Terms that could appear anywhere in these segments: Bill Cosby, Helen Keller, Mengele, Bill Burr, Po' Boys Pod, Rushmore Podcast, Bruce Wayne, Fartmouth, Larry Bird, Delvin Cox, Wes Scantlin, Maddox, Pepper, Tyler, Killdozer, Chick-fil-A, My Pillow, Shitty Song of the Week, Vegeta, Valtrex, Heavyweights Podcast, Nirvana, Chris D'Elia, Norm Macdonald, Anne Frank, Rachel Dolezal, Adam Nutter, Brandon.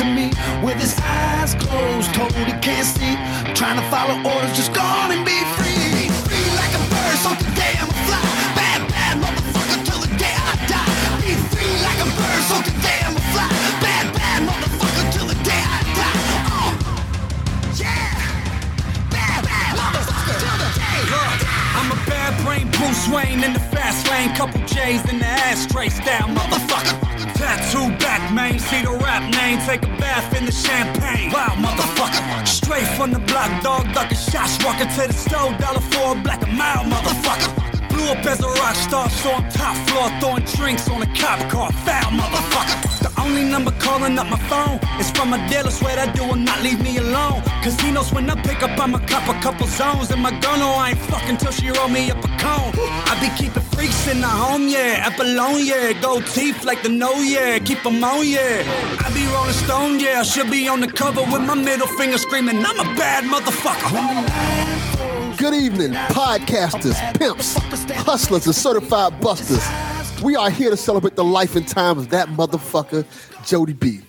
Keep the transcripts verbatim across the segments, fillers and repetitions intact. to me with his eyes closed, told he can't see. I'm trying to follow orders, just gone and be free. Free like a bird, so today I'm a fly. Bad, bad motherfucker till the day I die. Be free like a bird, so today I'm a fly. Bad, bad motherfucker till the day I die. Oh, yeah. Bad, bad motherfucker till the day I die. I'm a bad brain Bruce Wayne in the fast lane. Couple J's in the ashtray style, motherfucker. Tattoo back, man, see the rap name. Take a bath in the champagne, wow, motherfucker. Straight from the block, dog, ducking shots. Walking to the store, dollar for a black a mile, motherfucker. Blew up as a rock star, so I'm top floor. Throwing drinks on a cop car, foul, motherfucker. The only number calling up my phone is from a dealer, swear that dude will not leave me alone. Cause he knows when I pick up, I'ma cop a couple zones. And my girl know I ain't fucking till she roll me up a cone. I be keeping freaks in the home, yeah. Up alone, yeah. Gold teeth like the no, yeah. Keep them on, yeah. I be rolling stone, yeah. I should be on the cover with my middle finger screaming, I'm a bad motherfucker. Good evening, podcasters, pimps, hustlers, and certified busters. We are here to celebrate the life and times of that motherfucker, Jody B.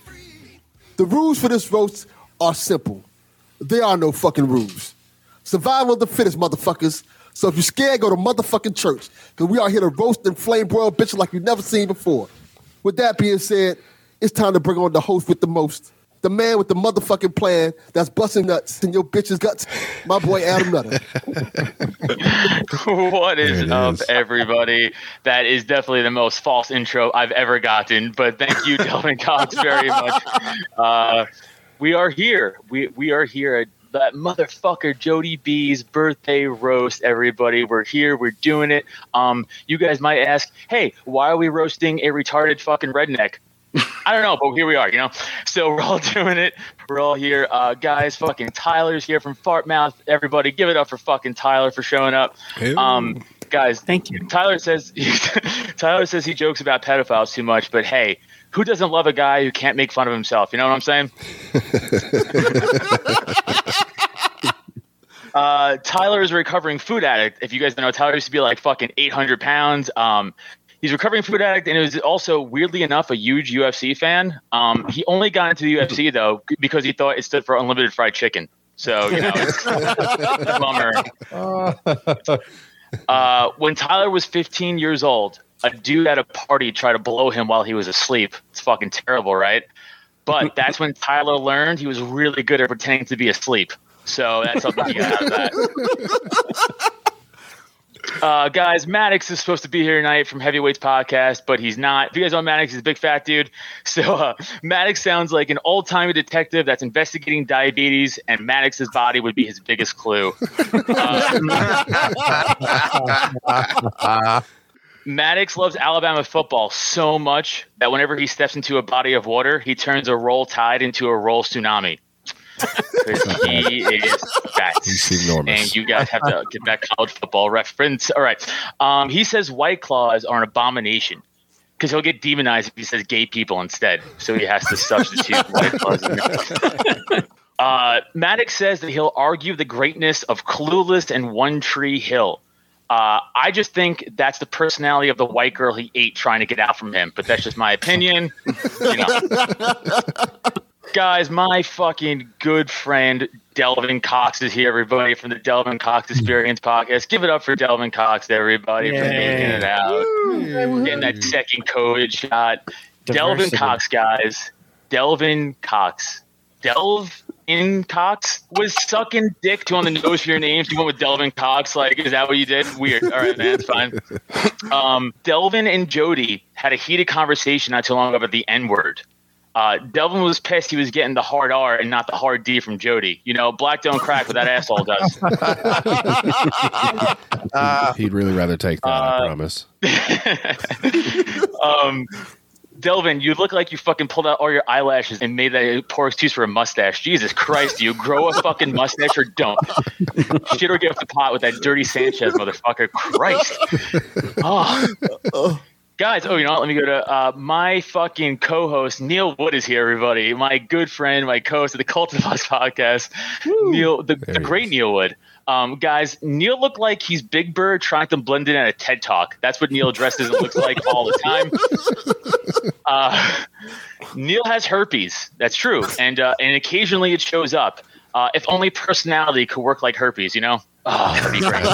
The rules for this roast are simple. There are no fucking rules. Survival of the fittest, motherfuckers. So if you're scared, go to motherfucking church. Because we are here to roast and flame broil bitches like you've never seen before. With that being said, it's time to bring on the host with the most. The man with the motherfucking plan that's busting nuts in your bitch's guts, my boy Adam Nutter. What is up, is. everybody? That is definitely the most false intro I've ever gotten, but thank you, Delvin Cox, very much. Uh, we are here. We we are here at that motherfucker Jody B's birthday roast, everybody. We're here. We're doing it. Um, you guys might ask, hey, why are we roasting a retarded fucking redneck? I don't know, but here we are, you know? So we're all doing it. We're all here. Uh, guys, fucking Tyler's here from Fartmouth. Everybody, give it up for fucking Tyler for showing up. Um, guys, thank you. Tyler says Tyler says he jokes about pedophiles too much, but hey, who doesn't love a guy who can't make fun of himself? You know what I'm saying? uh, Tyler is a recovering food addict. If you guys don't know, Tyler used to be like fucking eight hundred pounds. Um He's a recovering food addict, and he was also, weirdly enough, a huge U F C fan. Um, he only got into the U F C, though, because he thought it stood for unlimited fried chicken. So, you know, it's a bummer. Uh, when Tyler was fifteen years old, a dude at a party tried to blow him while he was asleep. It's fucking terrible, right? But that's when Tyler learned he was really good at pretending to be asleep. So that's something you got out of that. Uh, guys, Maddox is supposed to be here tonight from Heavyweights Podcast, but he's not. If you guys know Maddox, he's a big fat dude. So uh, Maddox sounds like an old-timey detective that's investigating diabetes, and Maddox's body would be his biggest clue. Uh, Maddox loves Alabama football so much that whenever he steps into a body of water, he turns a roll tide into a roll tsunami. Because he is fat. He's enormous. And you guys have to get that college football reference. All right. Um, he says White Claws are an abomination because he'll get demonized if he says gay people instead. So he has to substitute White Claws in there. Uh, Maddox says that he'll argue the greatness of Clueless and One Tree Hill. Uh, I just think that's the personality of the white girl he ate trying to get out from him. But that's just my opinion. You know. Guys, my fucking good friend Delvin Cox is here, everybody, from the Delvin Cox Experience Podcast. Give it up for Delvin Cox, everybody, Yay. for making it out. Woo. Getting that second COVID shot. Diversity. Delvin Cox, guys. Delvin Cox. Delve in Cox was sucking dick to on the nose for your names. You went with Delvin Cox. Like, is that what you did? Weird. All right, man, it's fine. Um, Delvin and Jody had a heated conversation not too long ago about the N-word. Uh, Delvin was pissed he was getting the hard R and not the hard D from Jody. You know, black don't crack, but that asshole does. uh, He'd really rather take that, uh, I promise. um, Delvin, you look like you fucking pulled out all your eyelashes and made that poor excuse for a mustache. Jesus Christ, do you grow a fucking mustache or don't? Shit or get off the pot with that dirty Sanchez motherfucker. Christ. Oh. Guys, oh, you know what? Let me go to uh, my fucking co-host, Neil Wood is here, everybody. My good friend, my co-host of the Cult of Us podcast, Woo. Neil, the, the great Neil Wood. Um, guys, Neil looked like he's Big Bird trying to blend in at a TED Talk. That's what Neil dresses and looks like all the time. Uh, Neil has herpes. That's true. And, uh, and occasionally it shows up. Uh, if only personality could work like herpes, you know? Oh, that'd be great.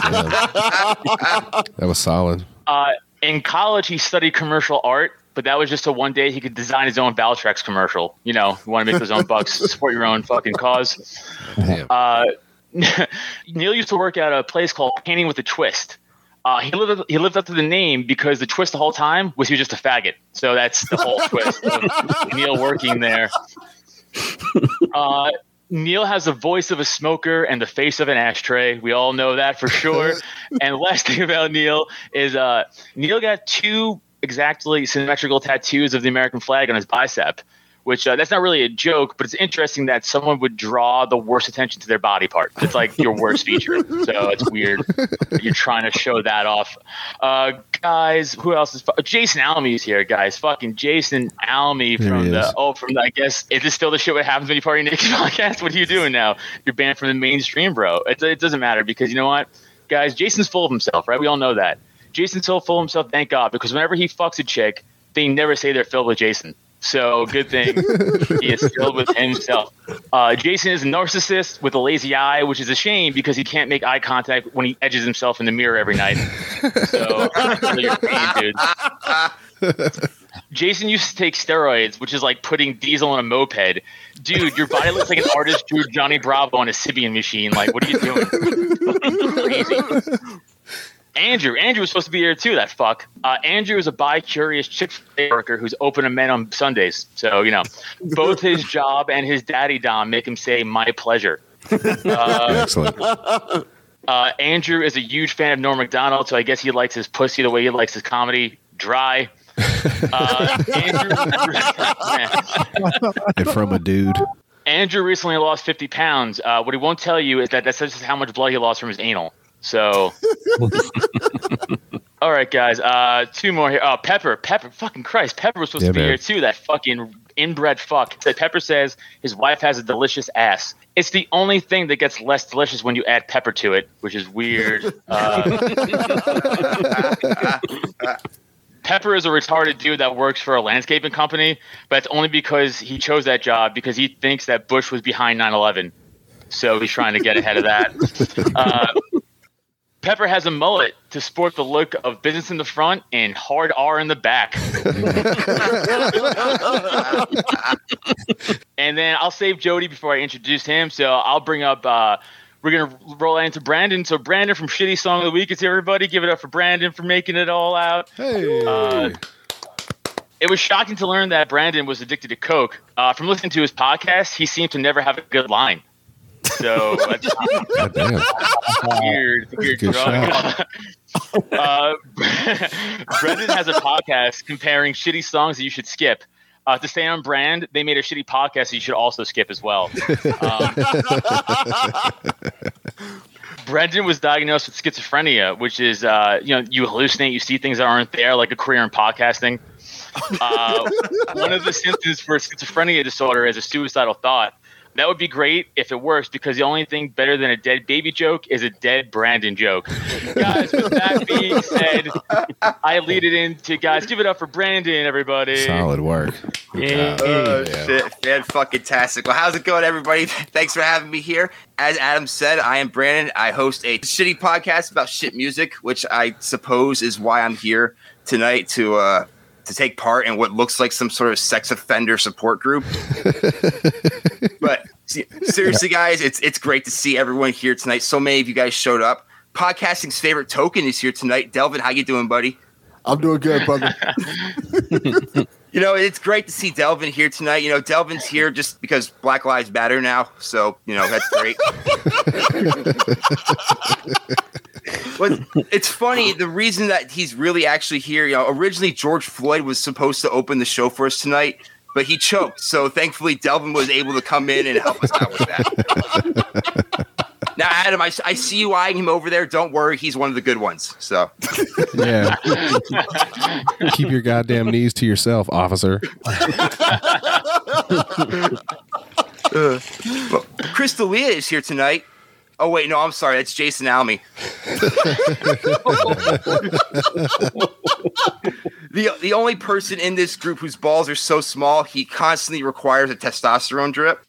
That was solid. Uh, in college, he studied commercial art, but that was just a one day he could design his own Valtrex commercial. You know, you want to make those own bucks, support your own fucking cause. Uh, Neil used to work at a place called Painting with a Twist. Uh, he lived he lived up to the name because the twist the whole time was he was just a faggot. So that's the whole twist of Neil working there. Uh, Neil has the voice of a smoker and the face of an ashtray. We all know that for sure. And last thing about Neil is uh, Neil got two exactly symmetrical tattoos of the American flag on his bicep, which uh, that's not really a joke, but it's interesting that someone would draw the worst attention to their body part. It's like your worst feature. So it's weird that you're trying to show that off. Uh, guys, who else is fu- Jason Almy is here, guys. Fucking Jason Almy from the, oh, from the, I guess, is this still the shit what happens when you party in Nick's podcast? What are you doing now? You're banned from the mainstream, bro. It, it doesn't matter because you know what? Guys, Jason's full of himself, right? We all know that. Jason's so full of himself, thank God, because whenever he fucks a chick, they never say they're filled with Jason. So good thing he is filled with himself. Uh, Jason is a narcissist with a lazy eye, which is a shame because he can't make eye contact when he edges himself in the mirror every night. So really pain, dude. Jason used to take steroids, which is like putting diesel on a moped. Dude, your body looks like an artist drew Johnny Bravo on a Sibian machine. Like, what are you doing? Crazy. Andrew. Andrew was supposed to be here, too, that fuck. Uh, Andrew is a bi-curious Chick-fil-A worker who's open to men on Sundays. So, you know, both his job and his daddy dom make him say, my pleasure. Uh, Excellent. Uh, Andrew is a huge fan of Norm Macdonald, so I guess he likes his pussy the way he likes his comedy. Dry. Uh, Andrew- and from a dude. Andrew recently lost fifty pounds. Uh, what he won't tell you is that that's just how much blood he lost from his anal. So, all right, guys. Uh, two more here. Oh, Pepper, Pepper, fucking Christ, Pepper was supposed yeah, to be man. Here too. That fucking inbred fuck. So Pepper says his wife has a delicious ass. It's the only thing that gets less delicious when you add pepper to it, which is weird. Uh, Pepper is a retarded dude that works for a landscaping company, but it's only because he chose that job because he thinks that Bush was behind nine eleven. So he's trying to get ahead of that. Uh, Pepper has a mullet to sport the look of business in the front and hard R in the back. And then I'll save Jody before I introduce him. So I'll bring up, uh, we're going to roll into Brandon. So Brandon from Shitty Song of the Week is here, everybody. Give it up for Brandon for making it all out. Hey. Uh, it was shocking to learn that Brandon was addicted to coke. Uh, from listening to his podcast, he seemed to never have a good line. So that's weird. Weird drug. uh, Brendan has a podcast comparing shitty songs that you should skip. Uh, to stay on brand, they made a shitty podcast that you should also skip as well. Um, Brendan was diagnosed with schizophrenia, which is uh, you know you hallucinate, you see things that aren't there, like a career in podcasting. Uh, one of the symptoms for schizophrenia disorder is a suicidal thought. That would be great if it works because the only thing better than a dead baby joke is a dead Brandon joke. Guys, with that being said, I lead it into guys. Give it up for Brandon, everybody. Solid work. Yeah. Oh, yeah. Shit. Man, fucking tastic. Well, how's it going, everybody? Thanks for having me here. As Adam said, I am Brandon. I host a shitty podcast about shit music, which I suppose is why I'm here tonight to uh, to take part in what looks like some sort of sex offender support group. But seriously, guys, it's it's great to see everyone here tonight. So many of you guys showed up. Podcasting's favorite token is here tonight. Delvin, how you doing, buddy? I'm doing good, brother. You know, it's great to see Delvin here tonight. You know, Delvin's here just because Black Lives Matter now. So, you know, that's great. Well, it's funny. The reason that he's really actually here, you know, originally George Floyd was supposed to open the show for us tonight. But he choked, so thankfully Delvin was able to come in and help us out with that. Now, Adam, I, I see you eyeing him over there. Don't worry. He's one of the good ones. So yeah, keep your goddamn knees to yourself, officer. Uh, well, Chris D'Elia is here tonight. Oh, wait, no, I'm sorry. That's Jason Almy. the the only person in this group whose balls are so small, he constantly requires a testosterone drip.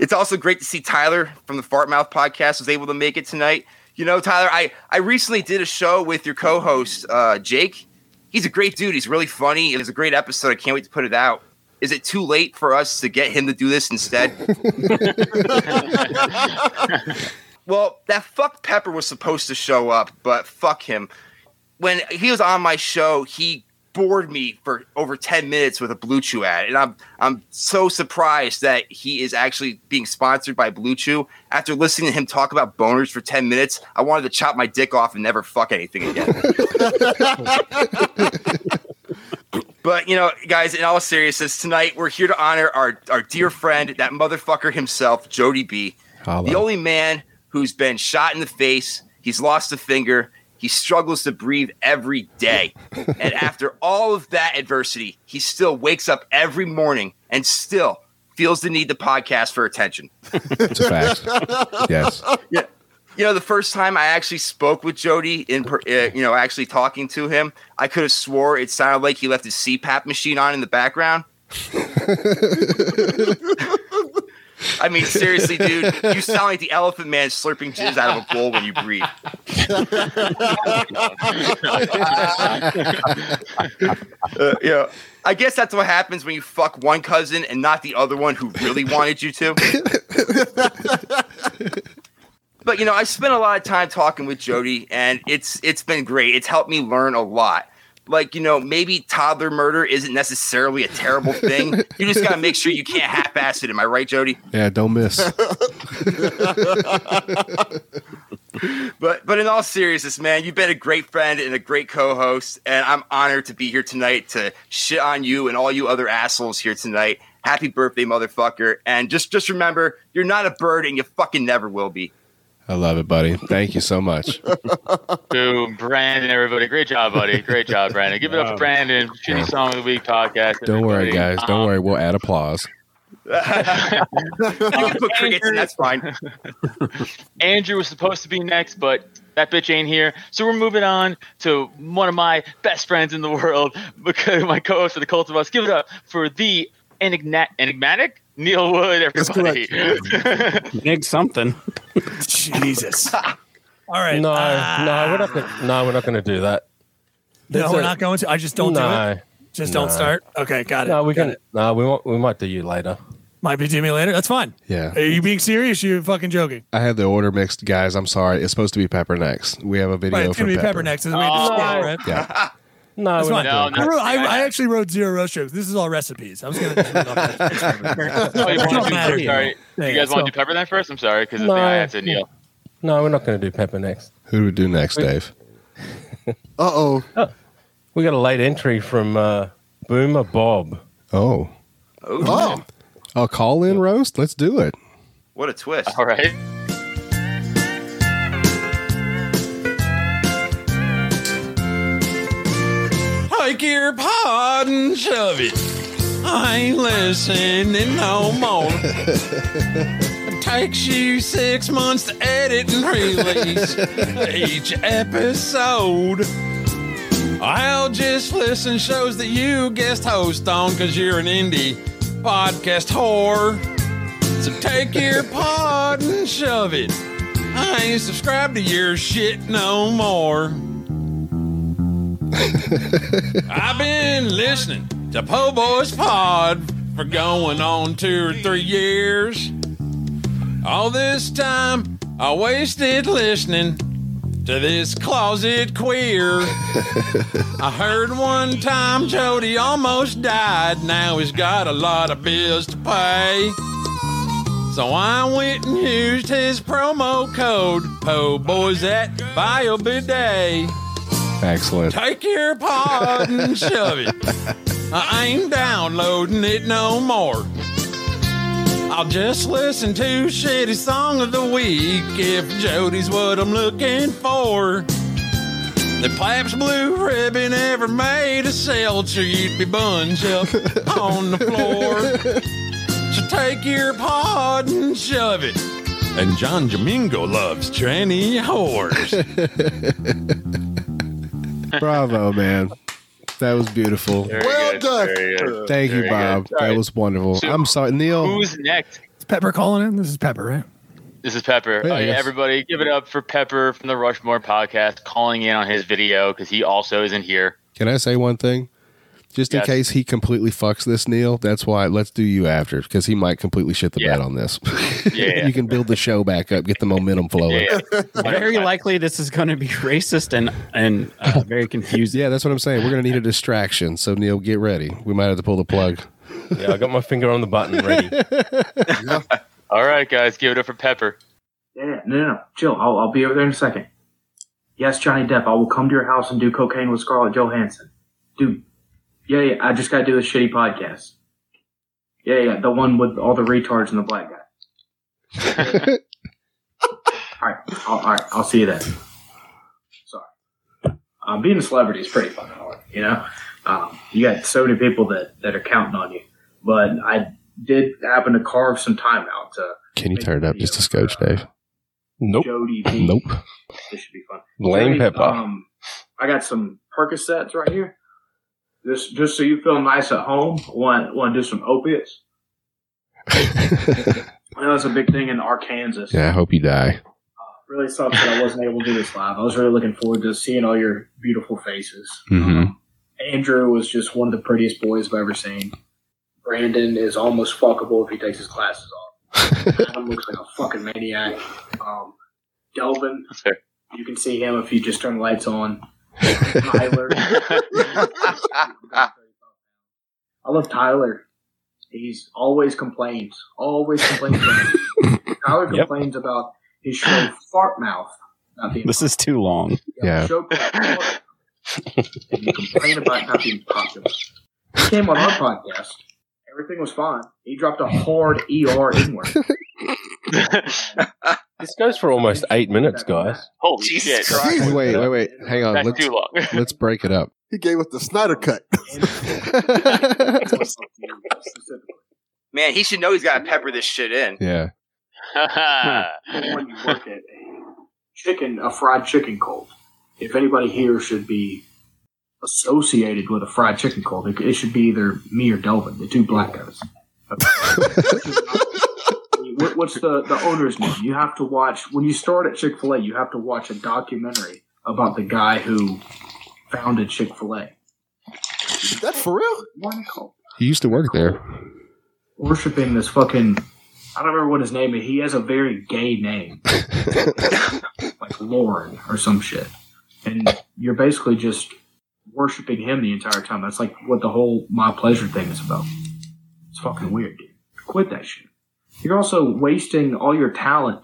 It's also great to see Tyler from the Fartmouth Podcast was able to make it tonight. You know, Tyler, I, I recently did a show with your co-host, uh, Jake. He's a great dude. He's really funny. It was a great episode. I can't wait to put it out. Is it too late for us to get him to do this instead? Well, that fuck Pepper was supposed to show up, but fuck him. When he was on my show, he bored me for over ten minutes with a Blue Chew ad. And I'm I'm so surprised that he is actually being sponsored by Blue Chew. After listening to him talk about boners for ten minutes, I wanted to chop my dick off and never fuck anything again. But, you know, guys, in all seriousness, tonight we're here to honor our, our dear friend, that motherfucker himself, Jody B. Hello. The only man who's been shot in the face, he's lost a finger, he struggles to breathe every day. And after all of that adversity, he still wakes up every morning and still feels the need to podcast for attention. It's a fact. Yes. Yeah. You know, the first time I actually spoke with Jody, in per, uh, you know, actually talking to him, I could have swore it sounded like he left his C PAP machine on in the background. I mean, seriously, dude, you sound like the Elephant Man slurping jizz out of a bowl when you breathe. uh, you know, I guess that's what happens when you fuck one cousin and not the other one who really wanted you to. But, you know, I spent a lot of time talking with Jody, and it's it's been great. It's helped me learn a lot. Like, you know, maybe toddler murder isn't necessarily a terrible thing. You just got to make sure you can't half-ass it. Am I right, Jody? Yeah, don't miss. but but in all seriousness, man, you've been a great friend and a great co-host, and I'm honored to be here tonight to shit on you and all you other assholes here tonight. Happy birthday, motherfucker. And just just remember, you're not a bird, and you fucking never will be. I love it, buddy. Thank you so much. Boom, Brandon, everybody. Great job, buddy. Great job, Brandon. Give it up for Brandon. Shitty Song of the Week podcast. Don't worry, guys. Don't um, worry. We'll add applause. I can put crickets in. That's fine. Andrew was supposed to be next, but that bitch ain't here. So we're moving on to one of my best friends in the world, because my co-host of the Cult of Us. Give it up for the enigma- enigmatic? Neil Wood, everybody. Nig something. Jesus. All right. No, uh, no, we're not gonna, no, we're not going to do that. That's no, we're a, not going to. I just don't no, do it. Just no. don't start. Okay, got it. No, we got can. It. No, we won't. We might do you later. Might be do me later. That's fine. Yeah. Are you being serious? You're fucking joking. I had the order mixed, guys. I'm sorry. It's supposed to be Pepper next. We have a video. Right, it's going to be Pepper, Pepper next. Oh, yeah, right? Yeah. No, that's fine. No, I, wrote, I, I actually wrote zero roast jokes. This is all recipes. I was going to do Pepper. Sorry. You guys want to do Pepper then first? I'm sorry, because no, I had to Neil. No, we're not going to do Pepper next. Who do we do next, we, Dave? Uh-oh. Oh, we got a late entry from uh, Boomer Bob. Oh. Oh. oh. A call-in roast? Let's do it. What a twist. All right. Take your pod and shove it. I ain't listening no more. It takes you six months to edit and release each episode. I'll just listen to shows that you guest host on because you're an indie podcast whore. So take your pod and shove it. I ain't subscribed to your shit no more. I've been listening to Po' Boys Pod for going on two or three years. All this time, I wasted listening to this closet queer. I heard one time Jody almost died. Now he's got a lot of bills to pay. So I went and used his promo code, Po' Boys at Bio Bidet. Excellent. Take your pod and shove it. I ain't downloading it no more. I I'll just listen to Shitty Song of the Week if Jody's what I'm looking for. If Pap's Blue Ribbon ever made a seltzer, you'd be buns up on the floor. So take your pod and shove it. And John Domingo loves tranny whores. Bravo, man. That was beautiful. Very well good, done. Thank very you, Bob. That was wonderful. So, I'm sorry, Neil. Who's next? Is Pepper calling in? This is Pepper, right? This is Pepper. Yeah, uh, yes. Everybody, give it up for Pepper from the Rushmore Podcast calling in on his video because he also isn't here. Can I say one thing? Just yes. in case he completely fucks this, Neil, that's why let's do you after, because he might completely shit the yeah. bed on this. Yeah, you can build the show back up, get the momentum flowing. Yeah, yeah. Very likely this is going to be racist and, and uh, very confusing. Yeah, that's what I'm saying. We're going to need a distraction. So, Neil, get ready. We might have to pull the plug. Yeah, I got my finger on the button ready. Yeah. All right, guys, give it up for Pepper. Yeah, no, no, no. Chill. I'll, I'll be over there in a second. Yes, Johnny Depp, I will come to your house and do cocaine with Scarlett Johansson. Dude. Yeah, yeah, I just got to do a shitty podcast. Yeah, yeah, the one with all the retards and the black guy. all, right, all, all right, I'll see you then. Sorry. Um, being a celebrity is pretty fucking hard, you know? Um, you got so many people that, that are counting on you. But I did happen to carve some time out. To Can you turn it up just a scotch, uh, Dave? Nope. Jody B. Nope. This should be fun. Lame Jody, Pepper. Um, I got some Percocets right here. Just, just so you feel nice at home, want want to do some opiates? I know it's a big thing in Arkansas. Yeah, I hope you die. Uh, really sucks that I wasn't able to do this live. I was really looking forward to seeing all your beautiful faces. Mm-hmm. Um, Andrew was just one of the prettiest boys I've ever seen. Brandon is almost fuckable if he takes his glasses off. Adam looks like a fucking maniac. Um, Delvin, you can see him if you just turn the lights on. Tyler. I love Tyler. He's always complains. Always complains. Tyler complains yep. about his show Fartmouth. Not being this popular. Is too long. Yeah. yeah. Show and you complain about not being popular. He came on our podcast. Everything was fine. He dropped a hard E R inward. This goes for almost eight minutes, guys. Holy Jesus Christ. Christ. Wait, wait, wait. Hang on. That's let's, too long. Let's break it up. He gave us the Snyder Cut. Man, he should know he's got to pepper this shit in. Yeah. When you work at a chicken, a fried chicken cult, if anybody here should be associated with a fried chicken cult, it, it should be either me or Delvin, the two black guys. What's the, the owner's name? You have to watch, when you start at Chick-fil-A, you have to watch a documentary about the guy who founded Chick-fil-A. Is that for real? One cult. He used to work there. Worshipping this fucking, I don't remember what his name is. He has a very gay name. Like Lauren or some shit. And you're basically just worshipping him the entire time. That's like what the whole My Pleasure thing is about. It's fucking weird, dude. Quit that shit. You're also wasting all your talent.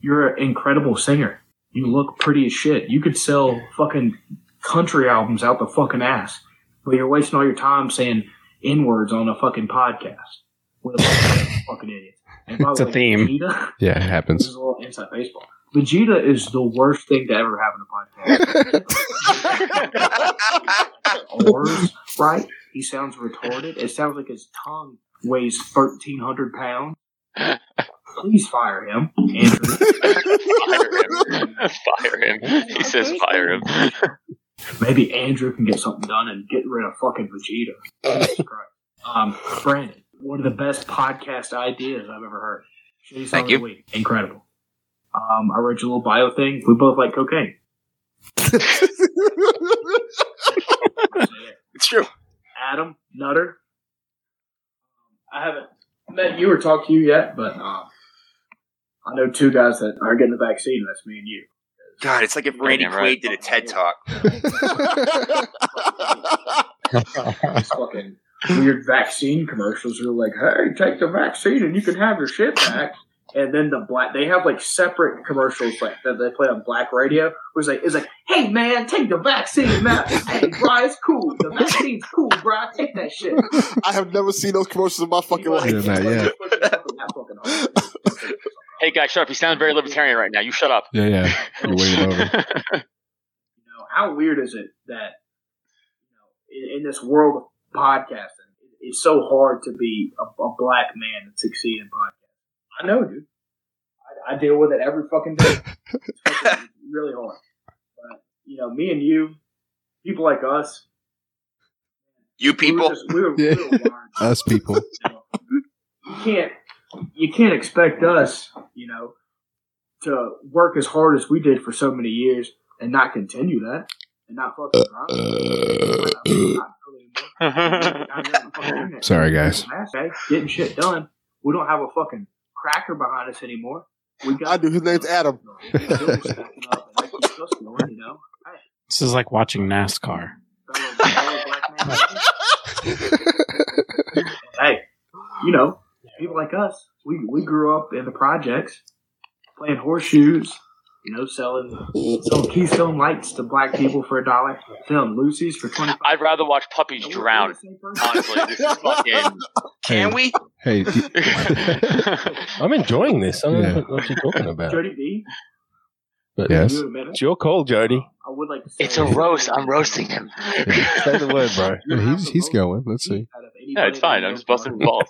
You're an incredible singer. You look pretty as shit. You could sell fucking country albums out the fucking ass, but you're wasting all your time saying N-words on a fucking podcast. What a fucking idiot. And by it's the way, a theme. Vegeta, yeah, it happens. This is a little inside baseball. Vegeta is the worst thing to ever happen to podcast. Words, right? He sounds retarded. It sounds like his tongue weighs thirteen hundred pounds. Please fire him, Andrew. Fire him. Fire him. He says fire him. Maybe Andrew can get something done and get rid of fucking Vegeta. um, Brandon, one of the best podcast ideas I've ever heard. Shitty Song of the Week. Incredible. Um, I read your little bio thing. We both like cocaine. It's true. Adam Nutter. I haven't met you or talked to you yet, but uh, I know two guys that are getting the vaccine. That's me and you. God, it's like if Randy Quaid right. did a TED Talk. These fucking weird vaccine commercials are like, hey, take the vaccine and you can have your shit back. And then the black, they have like separate commercials like that they play on black radio. Where it's like, it's like, hey man, take the vaccine, man. Hey, bro, it's cool. The vaccine's cool, bro. Take that shit. I have never seen those commercials in my fucking life. Yeah, yeah. guy, shut up. You sound very libertarian right now. You shut up. Yeah, yeah. You're waiting over. You know, how weird is it that you know, in, in this world of podcasting, it's so hard to be a, a black man and succeed in podcasting? I know, dude. I, I deal with it every fucking day. It's fucking really hard. But, you know, me and you, people like us. You people? We were just, we were, yeah. we were us people. You know, you can't. You can't expect us, you know, to work as hard as we did for so many years and not continue that and not fucking grind. Sorry, guys. Getting shit done. We don't have a fucking cracker behind us anymore. We got. I do. His name's Adam. This is like watching NASCAR. Hey, you know. People like us, we we grew up in the projects, playing horseshoes, you know, selling, selling Keystone Lights to black people for a dollar, selling Lucy's for twenty-five dollars. I'd rather watch puppies drown, honestly. This is fucking... Can hey, we? Hey, do... I'm enjoying this. I don't yeah. know what you're talking about. Jody B? But yes. You it's your call, Jody. I would like to say it's a roast. I'm roasting him. Yeah, say the word, bro. Yeah, he's he's going. Let's see. Yeah, it's fine. I'm just busting balls.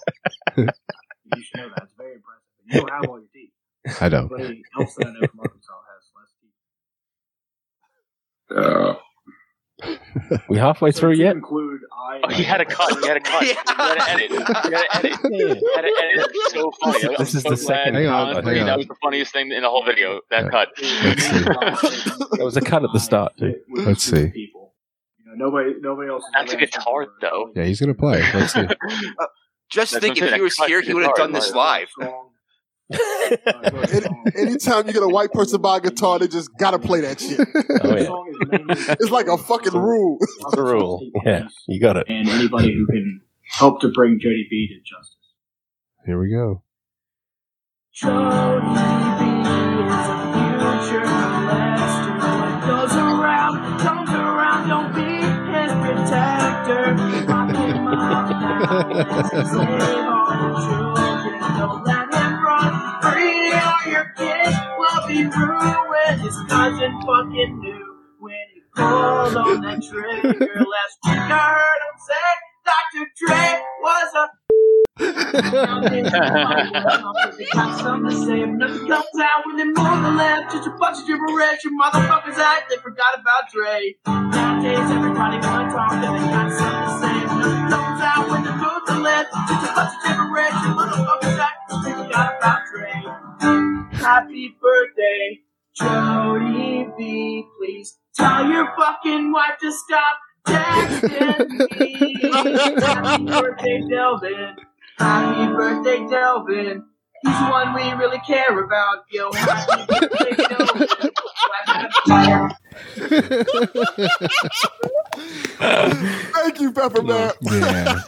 You should know that. It's very impressive. You don't have all your teeth. I don't. Everybody else that I know from Arkansas has less teeth. Uh, we halfway so through yet? Include I oh, he had a cut. He had a cut. He had an edit. He had an edit. He had an edit. It's so funny. This, this is so the second. Hang on, hang on. That was the funniest thing in the whole video. That yeah. cut. Let's see. There was a cut at the start, too. Let's see. Nobody, nobody else. That's a guitar, though. Yeah, he's gonna play. Let's see. uh, just That's think, if he was here, he would have done this live. Anytime you get a white person buy a guitar, they just gotta play that shit. Oh, yeah. It's like a fucking rule. It's a rule. Yeah, you got it. And anybody who can help to bring Jody B to justice. Here we go. Jody B is a future master. What goes around comes around. Don't be. Protector, rocking my back, save all the children, don't let him run free, or your kid will be ruined. His cousin fucking knew when he pulled on that trigger. Last week I heard him say Doctor Dre was a Happy birthday, Jody B. Please tell your fucking wife to stop texting me. Happy birthday, Delvin. Happy birthday, Delvin. He's the one we really care about. Yo, happy birthday, Delvin. Thank you, Peppermint. Yeah.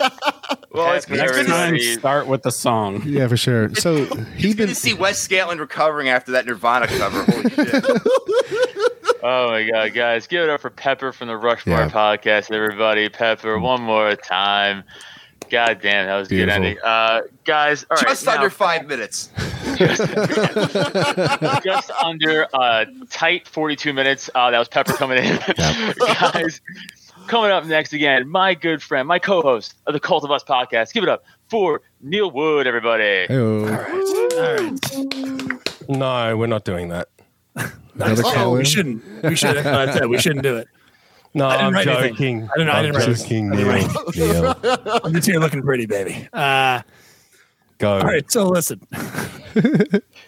Well, it's, it's good time to see. Start with the song. Yeah, for sure. It's, so he's been to see Wes Scantlin recovering after that Nirvana cover. Holy shit. Oh my God, guys! Give it up for Pepper from the Rushmore yeah. Podcast, everybody. Pepper, one more time. God damn, that was Beautiful. Good ending. Uh, guys, all right. Just now, under five minutes. Just, just under uh, tight forty-two minutes. Uh, that was Pepper coming in. Guys, coming up next again, my good friend, my co-host of the Cult of Us podcast. Give it up for Neil Wood, everybody. Hey-o. All right. All right. No, we're not doing that. Oh, we shouldn't. We shouldn't. No, we shouldn't do it. No, I'm joking. I don't know. I didn't write anything. I didn't write anything. I'm just here looking pretty, baby. Uh, Go. All right, so listen.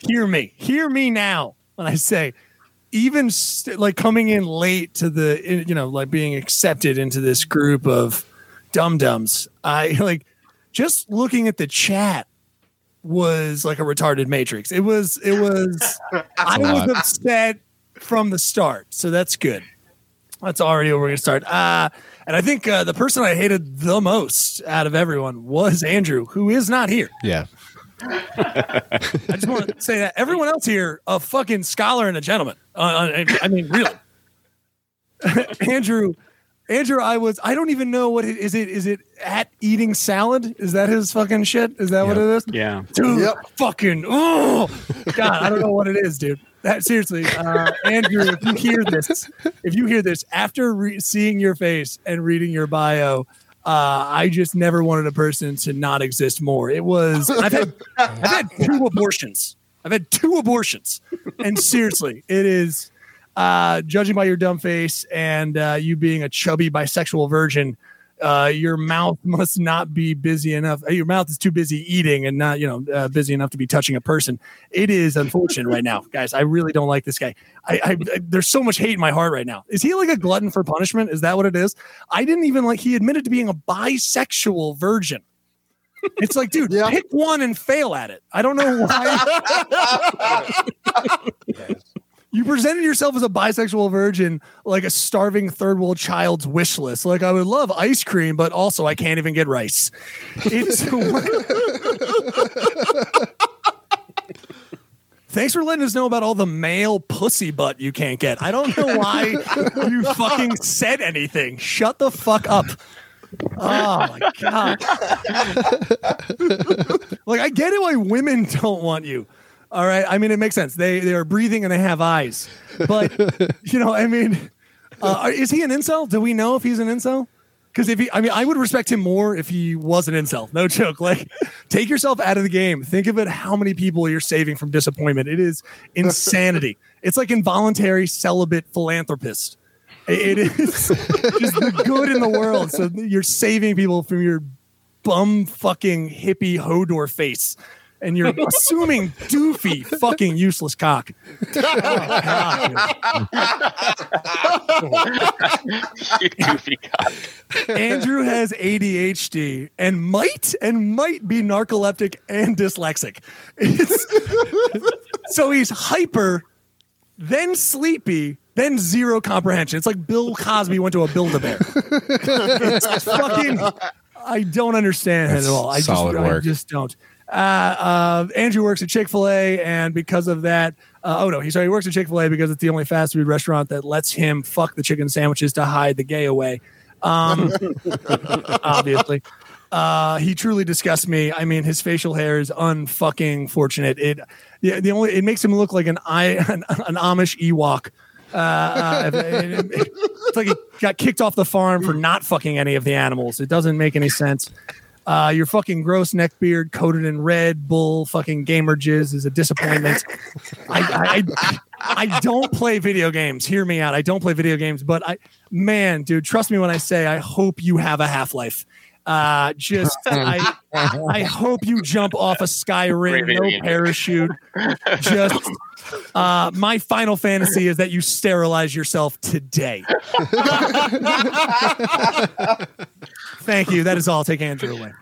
Hear me. Hear me now when I say, even st- like coming in late to the, you know, like being accepted into this group of dum-dums, I like just looking at the chat was like a retarded matrix. It was, it was, I was upset from the start. So that's good. That's already where we're going to start. Uh, and I think uh, the person I hated the most out of everyone was Andrew, who is not here. Yeah. I just want to say that. Everyone else here, a fucking scholar and a gentleman. Uh, I mean, really. Andrew, Andrew, I was, I don't even know what it is. It is it at eating salad? Is that his fucking shit? Is that yep. what it is? Yeah. Dude, yep. fucking, oh, God, I don't know what it is, dude. That seriously, uh, Andrew, if you hear this, if you hear this after re- seeing your face and reading your bio, uh, I just never wanted a person to not exist more. It was, I've had, I've had two abortions. I've had two abortions. And seriously, it is. Uh, judging by your dumb face and uh, you being a chubby bisexual virgin, uh, your mouth must not be busy enough. Your mouth is too busy eating and not, you know, uh, busy enough to be touching a person. It is unfortunate right now, guys. I really don't like this guy. I, I, I there's so much hate in my heart right now. Is he like a glutton for punishment? Is that what it is? I didn't even like. He admitted to being a bisexual virgin. It's like, dude, yeah. pick one and fail at it. I don't know why. Yes. You presented yourself as a bisexual virgin, like a starving third world child's wish list. Like, I would love ice cream, but also I can't even get rice. It's Thanks for letting us know about all the male pussy butt you can't get. I don't know why you fucking said anything. Shut the fuck up. Oh my God. Like, I get it why women don't want you. All right. I mean, it makes sense. They they are breathing and they have eyes. But, you know, I mean, uh, is he an incel? Do we know if he's an incel? Because if he, I mean, I would respect him more if he was an incel. No joke. Like, take yourself out of the game. Think of it how many people you're saving from disappointment. It is insanity. It's like involuntary celibate philanthropist. It, it is just the good in the world. So you're saving people from your bum fucking hippie Hodor face. And you're assuming doofy fucking useless cock. Oh, God, you doofy cock. Andrew has A D H D and might and might be narcoleptic and dyslexic. So he's hyper, then sleepy, then zero comprehension. It's like Bill Cosby went to a Build-A-Bear. It's fucking, I don't understand That's it at all. I solid just, work. I just don't. Uh, uh, Andrew works at Chick-fil-A, and because of that, uh, oh no, he sorry, he works at Chick-fil-A because it's the only fast food restaurant that lets him fuck the chicken sandwiches to hide the gay away. Um, obviously, uh, he truly disgusts me. I mean, his facial hair is unfucking fortunate. It, the, the only, it makes him look like an I, an, an Amish Ewok. Uh, uh, it, it, it, it's like he got kicked off the farm for not fucking any of the animals. It doesn't make any sense. Uh, your fucking gross neck beard coated in Red Bull fucking gamer jizz is a disappointment. I, I I don't play video games. Hear me out. I don't play video games, but I, man, dude, trust me when I say I hope you have a Half-Life. Uh, just I I hope you jump off a Skyrim, no parachute. Just uh, my final fantasy is that you sterilize yourself today. Thank you. That is all. Take Andrew away.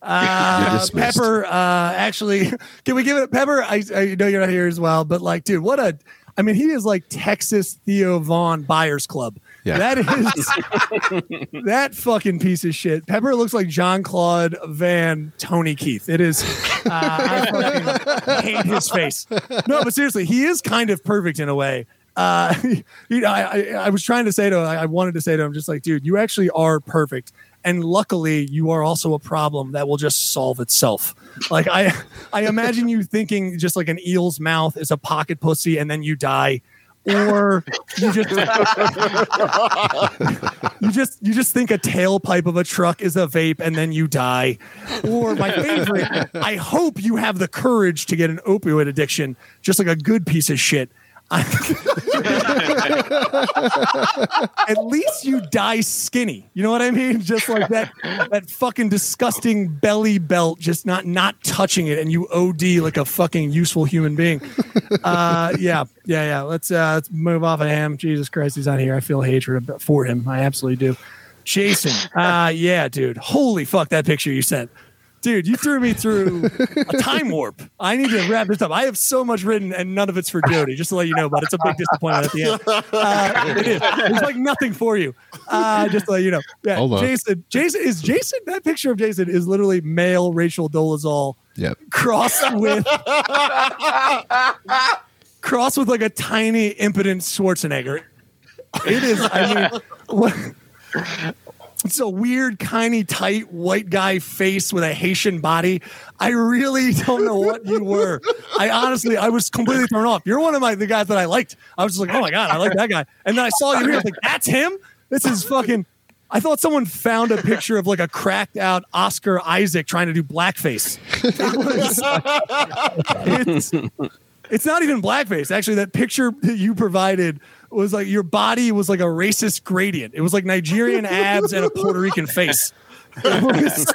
Uh, Pepper, uh, actually, can we give it Pepper? I, I know you're not here as well, but like, dude, what a, I mean, he is like Texas Theo Vaughn Buyers Club. Yeah. That is that fucking piece of shit. Pepper looks like Jean-Claude Van Tony Keith. It is. Uh, I fucking hate his face. No, but seriously, he is kind of perfect in a way. Uh, you know, I, I, I was trying to say to him, I wanted to say to him, just like, dude, you actually are perfect. And luckily, you are also a problem that will just solve itself. Like, I, I imagine you thinking just like an eel's mouth is a pocket pussy and then you die. Or you just you just you just think a tailpipe of a truck is a vape and then you die. Or my favorite, I hope you have the courage to get an opioid addiction, just like a good piece of shit. At least you die skinny. You know what I mean? Just like that that fucking disgusting belly belt, just not not touching it, and you O D like a fucking useful human being. Uh, yeah, yeah, yeah. Let's uh, let's move off of him. Jesus Christ, he's not here. I feel hatred for him. I absolutely do. Jason, uh, yeah, dude. Holy fuck, that picture you sent. Dude, you threw me through a time warp. I need to wrap this up. I have so much written, and none of it's for Jody, just to let you know, but it's a big disappointment at the end. Uh, it is. It's like nothing for you. Uh, just to let you know. Yeah, Hold Jason, up. Jason is Jason. That picture of Jason is literally male Rachel Dolezal yep. crossed with crossed with like a tiny, impotent Schwarzenegger. It is, I mean, what It's a weird, kindy, tight, white guy face with a Haitian body. I really don't know what you were. I honestly, I was completely thrown off. You're one of my the guys that I liked. I was just like, oh, my God, I like that guy. And then I saw you here. I was like, that's him? This is fucking... I thought someone found a picture of like a cracked out Oscar Isaac trying to do blackface. It was, it's, it's not even blackface. Actually, that picture that you provided was like your body was like a racist gradient. It was like Nigerian abs and a Puerto Rican face. It was,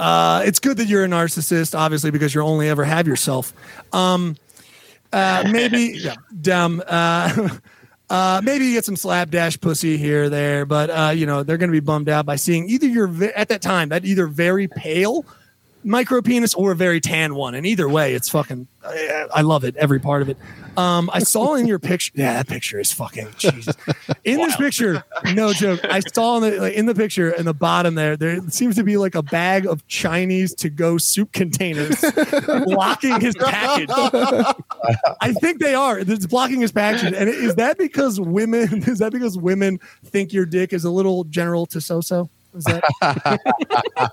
uh, it's good that you're a narcissist, obviously, because you only ever have yourself. Um, uh, maybe yeah, dumb. Uh, Uh, maybe you get some slapdash pussy here or there, but, uh, you know, they're going to be bummed out by seeing either your, ve- at that time, that either very pale micro penis or a very tan one. And either way, it's fucking, I, I love it, every part of it. Um, I saw in your picture, yeah, that picture is fucking, Jesus. In wow. this picture, no joke, I saw in the, like, in the picture in the bottom there, there seems to be like a bag of Chinese to-go soup containers blocking his package. I think they are. It's blocking his package. And is that because women, is that because women think your dick is a little general to so-so? Was that?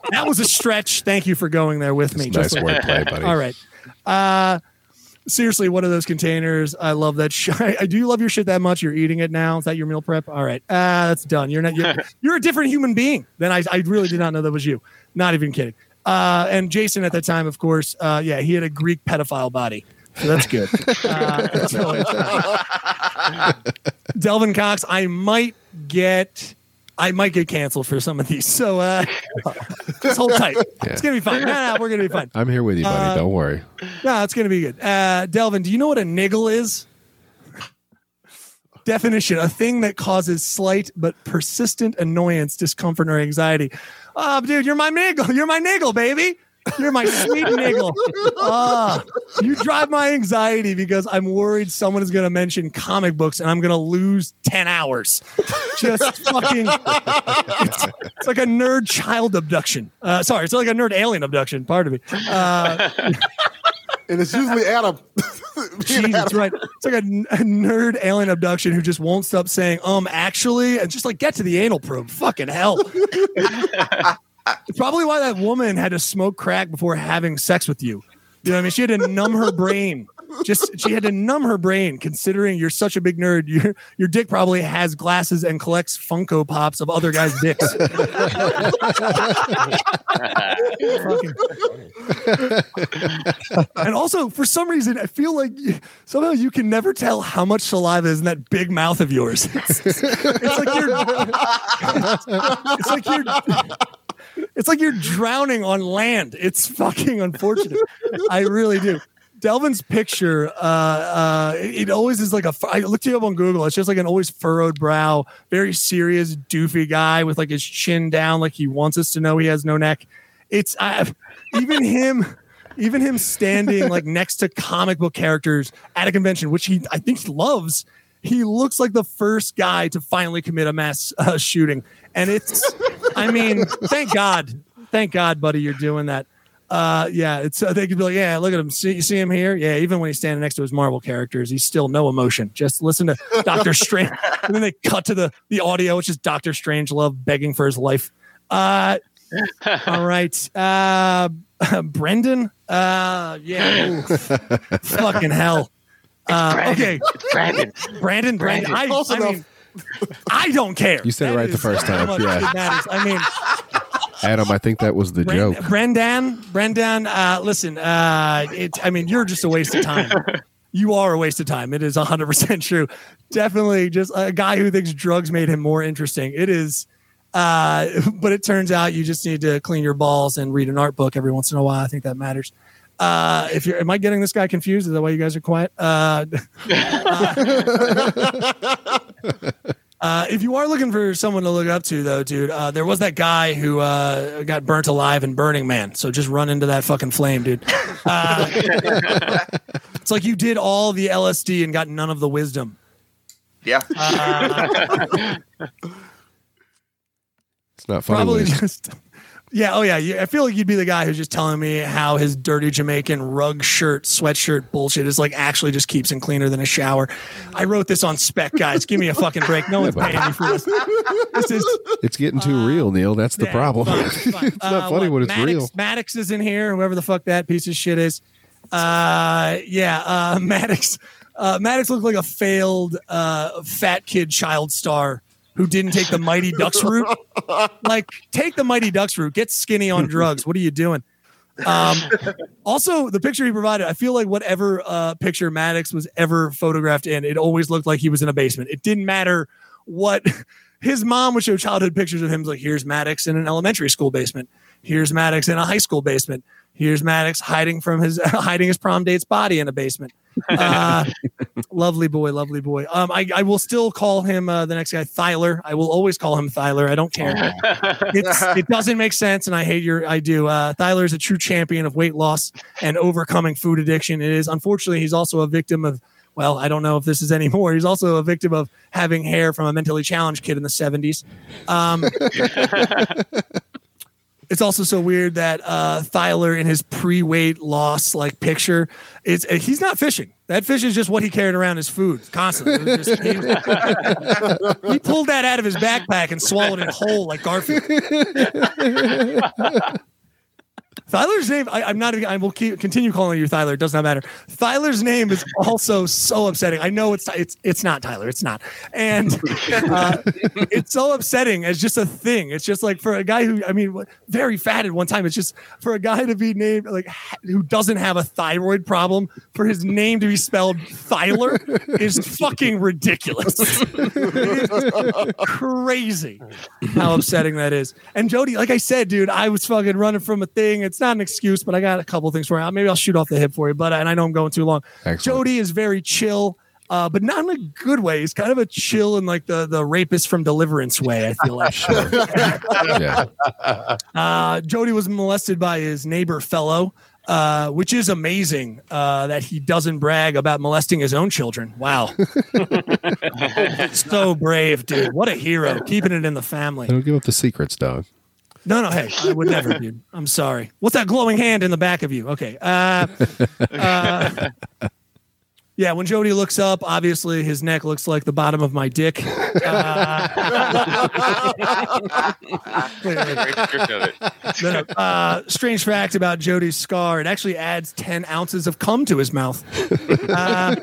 That was a stretch. Thank you for going there with That's me. Nice wordplay, buddy. All right. Uh, seriously, what are those containers? I love that shit. I do love your shit that much. You're eating it now. Is that your meal prep? All right. Uh, that's done. You're not. You're, you're a different human being than I. I really did not know that was you. Not even kidding. Uh, and Jason at that time, of course. Uh, yeah, he had a Greek pedophile body. So that's good. Uh, that's really Delvin Cox. I might get. I might get canceled for some of these, so uh, just hold tight. Yeah. It's gonna be fine. Nah, nah, we're gonna be fine. I'm here with you, buddy. Uh, Don't worry. No, nah, it's gonna be good. Uh, Delvin, do you know what a niggle is? Definition: a thing that causes slight but persistent annoyance, discomfort, or anxiety. Oh, dude, you're my niggle. You're my niggle, baby. You're my sweet niggle. Uh, you drive my anxiety because I'm worried someone is going to mention comic books and I'm going to lose ten hours. Just fucking. It's, it's like a nerd child abduction. Uh, sorry, it's like a nerd alien abduction. Pardon me. Uh, and it's usually Adam. Jesus, Adam. Right. It's like a, a nerd alien abduction who just won't stop saying, um, actually, and just like get to the anal probe. Fucking hell. It's probably why that woman had to smoke crack before having sex with you. You know what I mean? She had to numb her brain. Just she had to numb her brain. Considering you're such a big nerd, your your dick probably has glasses and collects Funko Pops of other guys' dicks. And also, for some reason, I feel like somehow you can never tell how much saliva is in that big mouth of yours. It's, it's, it's like you're. It's like you're. It's like you're drowning on land. It's fucking unfortunate. I really do. Delvin's picture, uh, uh, it always is like a. I looked you up on Google. It's just like an always furrowed brow, very serious, doofy guy with like his chin down, like he wants us to know he has no neck. It's I, even him, even him standing like next to comic book characters at a convention, which he I think loves. He looks like the first guy to finally commit a mass uh, shooting. And it's, I mean, thank God. Thank God, buddy, you're doing that. Uh, yeah, it's. Uh, they could be like, yeah, look at him. See, you see him here? Yeah, even when he's standing next to his Marvel characters, he's still no emotion. Just listen to Doctor Strange. And then they cut to the, the audio, which is Doctor Strangelove begging for his life. Uh, all right. Uh, Brendan? Uh, yeah. Fucking hell. Uh, Brandon, okay, Brandon, Brandon, Brandon. Brandon. I, Close I, mean, I don't care. You said that it right the first time. Yeah. Is, I mean, Adam, I think that was the Brand, joke. Brendan, Brendan, uh, listen, uh, it, I mean, you're just a waste of time. You are a waste of time. It is one hundred percent true. Definitely just a guy who thinks drugs made him more interesting. It is, uh, but it turns out you just need to clean your balls and read an art book every once in a while. I think that matters. Uh, if you're, am I getting this guy confused? Is that why you guys are quiet? Uh, uh, uh, if you are looking for someone to look up to though, dude, uh, there was that guy who, uh, got burnt alive in Burning Man. So just run into that fucking flame, dude. Uh, it's like you did all the L S D and got none of the wisdom. Yeah. Uh, it's not funny. Probably just, Yeah. Oh, yeah. I feel like you'd be the guy who's just telling me how his dirty Jamaican rug shirt, sweatshirt bullshit is like actually just keeps him cleaner than a shower. I wrote this on spec, guys. Give me a fucking break. No one's paying me for this. This is. It's getting too uh, real, Neil. That's the yeah, problem. Fun, fun. It's not uh, funny what, when it's Maddox, real. Maddox is in here. Whoever the fuck that piece of shit is. Uh, yeah. Uh, Maddox. Uh, Maddox looked like a failed uh, fat kid child star who didn't take the Mighty Ducks route. Like, take the Mighty Ducks route. Get skinny on drugs. What are you doing? Um, also, the picture he provided, I feel like whatever uh, picture Maddox was ever photographed in, it always looked like he was in a basement. It didn't matter what... His mom would show childhood pictures of him. Like, here's Maddox in an elementary school basement. Here's Maddox in a high school basement. Here's Maddox hiding from his hiding his prom date's body in a basement. Uh, lovely boy, lovely boy. Um, I, I will still call him uh, the next guy, Tyler. I will always call him Tyler. I don't care. It's, it doesn't make sense, and I hate your. I do. Uh, Tyler is a true champion of weight loss and overcoming food addiction. It is unfortunately he's also a victim of. Well, I don't know if this is anymore. He's also a victim of having hair from a mentally challenged kid in the seventies. Um, It's also so weird that uh, Tyler in his pre-weight loss like picture, it's uh, he's not fishing. That fish is just what he carried around as food constantly. It was just, he, was, he pulled that out of his backpack and swallowed it whole like Garfield. Tyler's name, I, I'm not, I will keep, continue calling you Tyler. It does not matter. Tyler's name is also so upsetting. I know it's, it's, it's not Tyler. It's not. And uh, it's so upsetting as just a thing. It's just like for a guy who, I mean, very fatted one time. It's just for a guy to be named like who doesn't have a thyroid problem for his name to be spelled Tyler is fucking ridiculous. It is crazy how upsetting that is. And Jody, like I said, dude, I was fucking running from a thing. It's not an excuse, but I got a couple things for you. Maybe I'll shoot off the hip for you, but and I know I'm going too long. Excellent. Jody is very chill, uh, but not in a good way. He's kind of a chill in like the, the rapist from Deliverance way, I feel like. Sure. Yeah. uh, Jody was molested by his neighbor fellow, uh, which is amazing uh, that he doesn't brag about molesting his own children. Wow. So brave, dude. What a hero. Keeping it in the family. Don't give up the secrets, dog. No, no, hey, I would never, dude. I'm sorry. What's that glowing hand in the back of you? Okay. Uh, uh, yeah, when Jody looks up, obviously his neck looks like the bottom of my dick. Uh, uh, strange fact about Jody's scar, it actually adds ten ounces of cum to his mouth. Uh,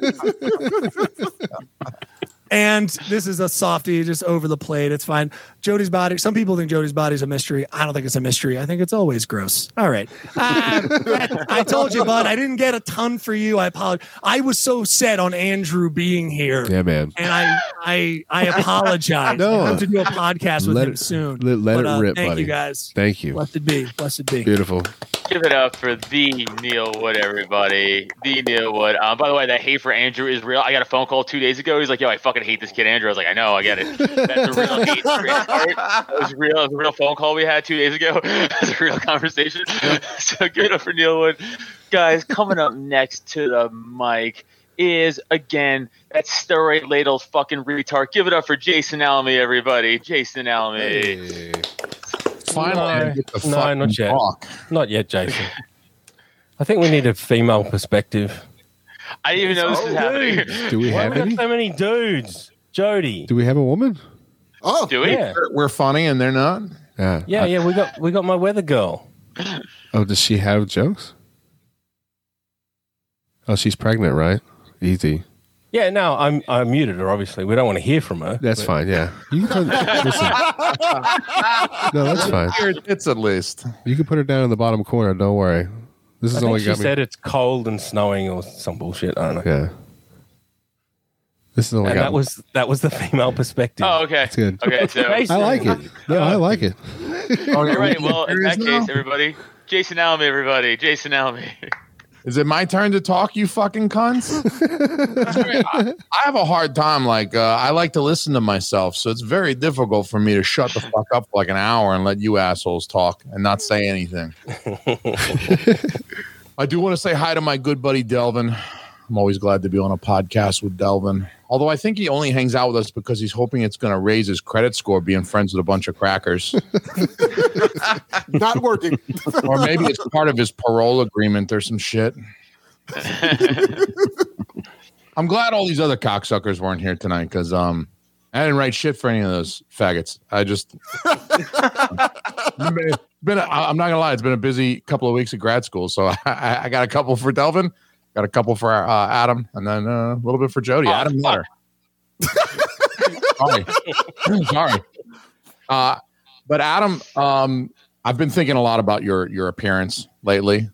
And this is a softie, just over the plate. It's fine. Jody's body. Some people think Jody's body is a mystery. I don't think it's a mystery. I think it's always gross. All right. Uh, that, I told you, bud. I didn't get a ton for you. I apologize. I was so set on Andrew being here. Yeah, man. And I, I, I apologize. No. I have to do a podcast with let him it, soon. Let, let but, it uh, rip, thank buddy. Thank you, guys. Thank you. Blessed be. Blessed be. Beautiful. Give it up for the Neil Wood, everybody. The Neil Wood. Um, by the way, that hate for Andrew is real. I got a phone call two days ago. He's like, yo, I fucking hate this kid, Andrew. I was like, I know, I get it. That's a real hate. It was real. It was a real phone call we had two days ago. That's a real conversation. So give it up for Neil Wood. Guys, coming up next to the mic is, again, that steroid ladle fucking retard. Give it up for Jason Almy, everybody. Jason Almy. Hey. Finally, no, no, not yet. Rock. Not yet, Jason. I think we need a female perspective. I didn't even know this oh, was dude. happening. Do we Why have we any? so many dudes? Jody. Do we have a woman? Oh, do we? Yeah. We're, we're funny and they're not. Yeah, yeah, I, yeah. We got we got my weather girl. Oh, does she have jokes? Oh, she's pregnant, right? Easy. Yeah, no, I'm I muted her. Obviously, we don't want to hear from her. That's but. fine. Yeah, you can listen. No, that's fine. It's a list. You can put her down in the bottom corner. Don't worry. This is I only. Think got she me. said it's cold and snowing or some bullshit. I don't know. Yeah. This is only. And got that me. was that was the female perspective. Oh, okay. That's good. Okay, so I like it. No, I like it. All right. Well, in that case, everybody, Jason Almy, everybody, Jason Almy. Is it my turn to talk, you fucking cunts? I, I have a hard time. Like, uh, I like to listen to myself, so it's very difficult for me to shut the fuck up for like an hour and let you assholes talk and not say anything. I do want to say hi to my good buddy, Delvin. I'm always glad to be on a podcast with Delvin. Although I think he only hangs out with us because he's hoping it's going to raise his credit score being friends with a bunch of crackers. Not working. Or maybe it's part of his parole agreement or some shit. I'm glad all these other cocksuckers weren't here tonight because um, I didn't write shit for any of those faggots. I just... been a, I'm not going to lie. It's been a busy couple of weeks at grad school. So I, I got a couple for Delvin. Got a couple for uh, Adam, and then uh, a little bit for Jody. Oh, Adam Nutter. Sorry. Sorry. Uh, but Adam, um, I've been thinking a lot about your your appearance lately.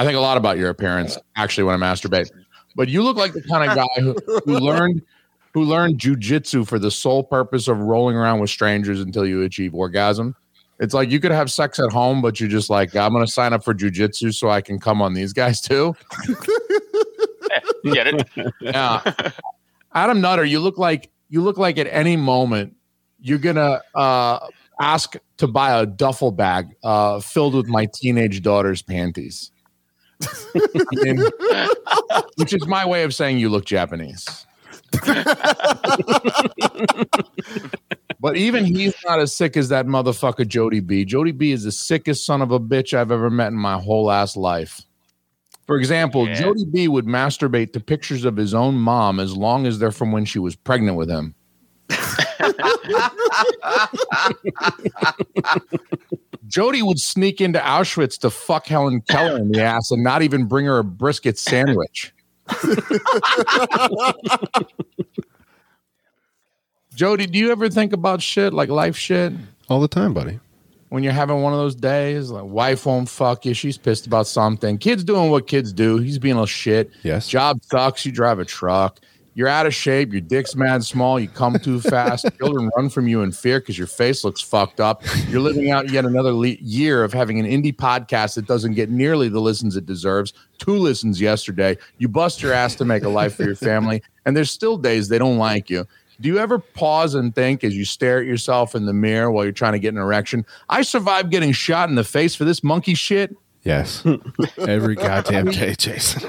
I think a lot about your appearance, actually, when I masturbate. But you look like the kind of guy who, who learned who learned jujitsu for the sole purpose of rolling around with strangers until you achieve orgasm. It's like you could have sex at home, but you're just like, I'm going to sign up for jujitsu so I can come on these guys too. Get it? Yeah. Adam Nutter, you look like you look like at any moment you're going to uh, ask to buy a duffel bag uh, filled with my teenage daughter's panties. I mean, which is my way of saying you look Japanese. But even he's not as sick as that motherfucker Jody B. Jody B is the sickest son of a bitch I've ever met in my whole ass life. For example, yeah. Jody B would masturbate to pictures of his own mom as long as they're from when she was pregnant with him. Jody would sneak into Auschwitz to fuck Helen Keller in the ass and not even bring her a brisket sandwich. Jody, do you ever think about shit like life shit? All the time, buddy. When you're having one of those days, like wife won't fuck you, she's pissed about something. Kids doing what kids do. He's being a shit. Yes. Job sucks. You drive a truck. You're out of shape. Your dick's mad small. You come too fast. Children run from you in fear because your face looks fucked up. You're living out yet another le- year of having an indie podcast that doesn't get nearly the listens it deserves. Two listens yesterday. You bust your ass to make a life for your family, and there's still days they don't like you. Do you ever pause and think as you stare at yourself in the mirror while you're trying to get an erection? I survived getting shot in the face for this monkey shit. Yes. Every goddamn day, Jason.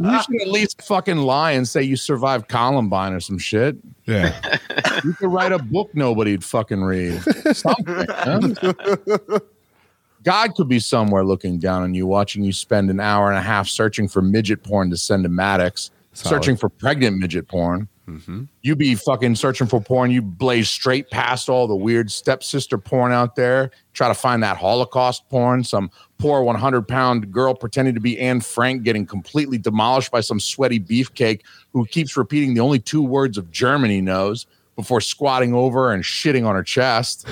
You should at least fucking lie and say you survived Columbine or some shit. Yeah. You could write a book nobody'd fucking read. Something. Huh? God could be somewhere looking down on you, watching you spend an hour and a half searching for midget porn to send to Maddox. Solid. Searching for pregnant midget porn. Mm-hmm. You be fucking searching for porn. You blaze straight past all the weird stepsister porn out there. Try to find that Holocaust porn. Some poor one hundred pound girl pretending to be Anne Frank getting completely demolished by some sweaty beefcake who keeps repeating the only two words of German he knows before squatting over and shitting on her chest.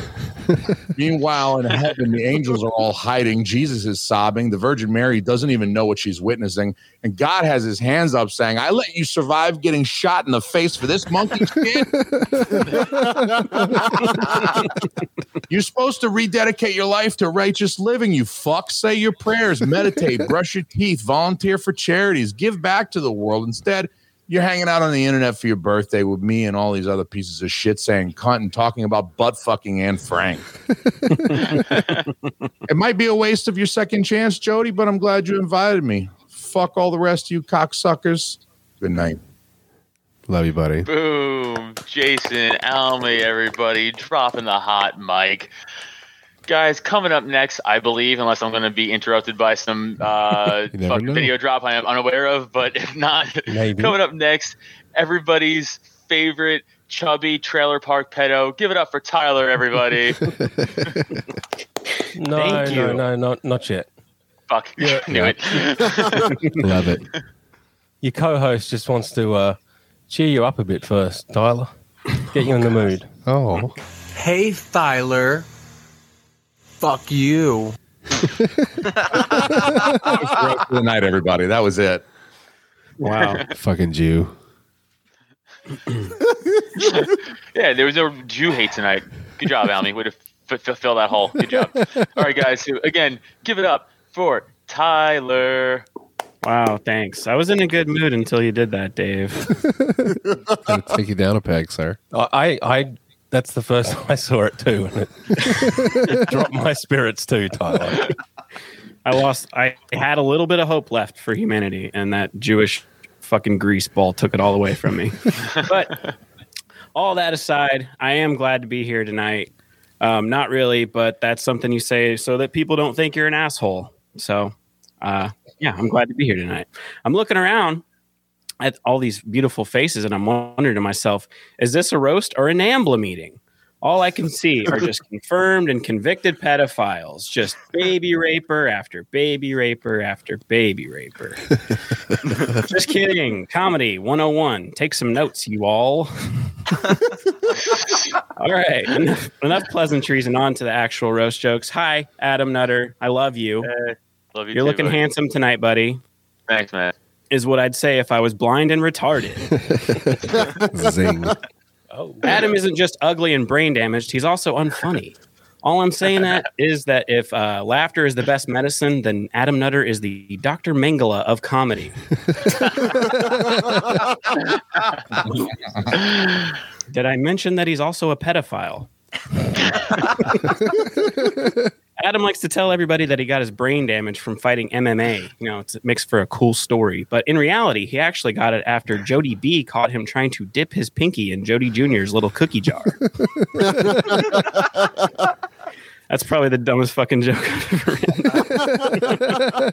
Meanwhile, in heaven, the angels are all hiding. Jesus is sobbing. The Virgin Mary doesn't even know what she's witnessing. And God has his hands up saying, I let you survive getting shot in the face for this monkey shit. You're supposed to rededicate your life to righteous living, you fuck. Say your prayers, meditate, brush your teeth, volunteer for charities, give back to the world. Instead, you're hanging out on the internet for your birthday with me and all these other pieces of shit saying cunt and talking about butt fucking Anne Frank. It might be a waste of your second chance, Jody, but I'm glad you invited me. Fuck all the rest of you cocksuckers. Good night. Love you, buddy. Boom. Jason Almy, everybody, dropping the hot mic. Guys, coming up next, I believe, unless I'm going to be interrupted by some uh, fucking video drop I am unaware of, but if not, maybe. Coming up next, everybody's favorite chubby trailer park pedo. Give it up for Tyler, everybody. no, Thank you. no, no, not, not yet. Fuck. Yeah. Knew it. Love it. Your co-host just wants to uh, cheer you up a bit first, Tyler. Get you in the mood. Oh. Hey, Tyler. Fuck you. That was for the night, everybody. That was it. Wow. Fucking Jew. Yeah, there was no Jew hate tonight. Good job, Almy. Way to f- f- fill that hole. Good job. All right, guys. So again, give it up for Tyler. Wow, thanks. I was in a good mood until you did that, Dave. Gotta take you down a peg, sir. I... I That's the first time I saw it too, and it dropped my spirits too, Tyler. I lost. I had a little bit of hope left for humanity, and that Jewish fucking grease ball took it all away from me. But all that aside, I am glad to be here tonight. Um, not really, but that's something you say so that people don't think you're an asshole. So, uh, yeah, I'm glad to be here tonight. I'm looking around at all these beautiful faces, and I'm wondering to myself, is this a roast or an AMBLA meeting? All I can see are just confirmed and convicted pedophiles, just baby raper after baby raper after baby raper. Just kidding. Comedy one oh one. Take some notes, you all. All right. Enough, enough pleasantries and on to the actual roast jokes. Hi, Adam Nutter. I love you. Hey, love you You're too, looking buddy. handsome tonight, buddy. Thanks, man. Is what I'd say if I was blind and retarded. Zing. Oh. Adam isn't just ugly and brain damaged. He's also unfunny. All I'm saying that is that if uh, laughter is the best medicine, then Adam Nutter is the Doctor Mengele of comedy. Did I mention that he's also a pedophile? Adam likes to tell everybody that he got his brain damage from fighting M M A. You know, it's, it makes for a cool story. But in reality, he actually got it after Jody B caught him trying to dip his pinky in Jody Junior's little cookie jar. That's probably the dumbest fucking joke I've ever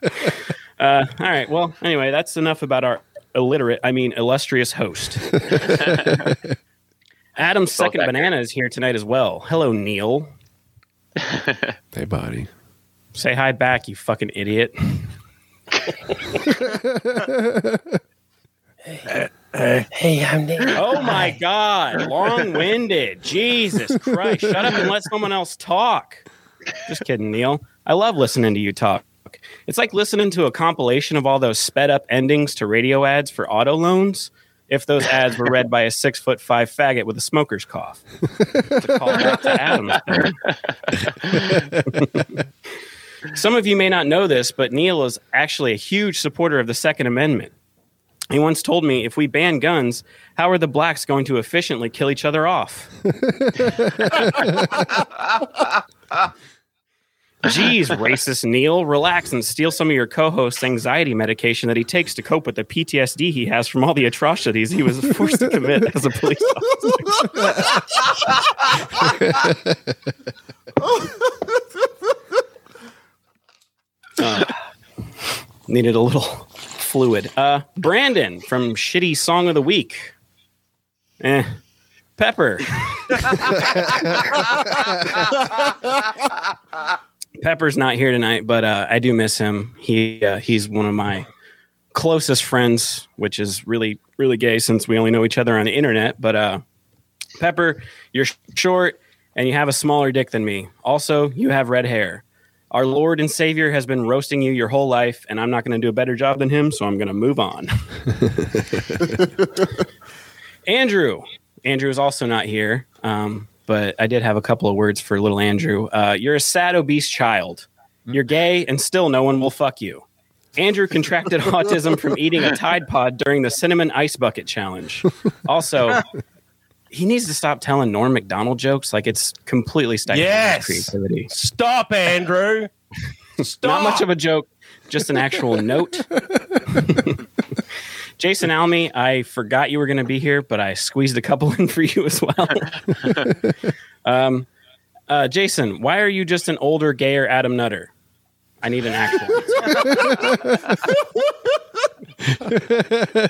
written. uh, all right. Well, anyway, that's enough about our illiterate, I mean, illustrious host. Adam's second banana is here tonight as well. Hello, Neil. Hey, buddy. Say hi back, you fucking idiot. hey. Uh, hey, I'm Neil. Oh, my hi. God. Long-winded. Jesus Christ. Shut up and let someone else talk. Just kidding, Neil. I love listening to you talk. It's like listening to a compilation of all those sped-up endings to radio ads for auto loans. If those ads were read by a six foot five faggot with a smoker's cough, to call out to Adam. Some of you may not know this, but Neil is actually a huge supporter of the Second Amendment. He once told me, if we ban guns, how are the blacks going to efficiently kill each other off? Geez, racist Neil, relax and steal some of your co-host's anxiety medication that he takes to cope with the P T S D he has from all the atrocities he was forced to commit as a police officer. uh, needed a little fluid. Uh, Brandon from Shitty Song of the Week. Eh. Pepper. Pepper's not here tonight, but uh, I do miss him. He uh, he's one of my closest friends, which is really, really gay since we only know each other on the internet. But uh, Pepper, you're sh- short and you have a smaller dick than me. Also, you have red hair. Our Lord and Savior has been roasting you your whole life, and I'm not going to do a better job than him, so I'm going to move on. Andrew. Andrew is also not here. Um, but I did have a couple of words for little Andrew. Uh, you're a sad, obese child. You're gay, and still no one will fuck you. Andrew contracted autism from eating a Tide Pod during the Cinnamon Ice Bucket Challenge. Also, he needs to stop telling Norm Macdonald jokes. Like, it's completely stifling yes! creativity. Stop, Andrew! Stop! Not much of a joke, just an actual note. Jason Almy, I forgot you were going to be here, but I squeezed a couple in for you as well. um, uh, Jason, why are you just an older, gayer Adam Nutter? I need an actual answer.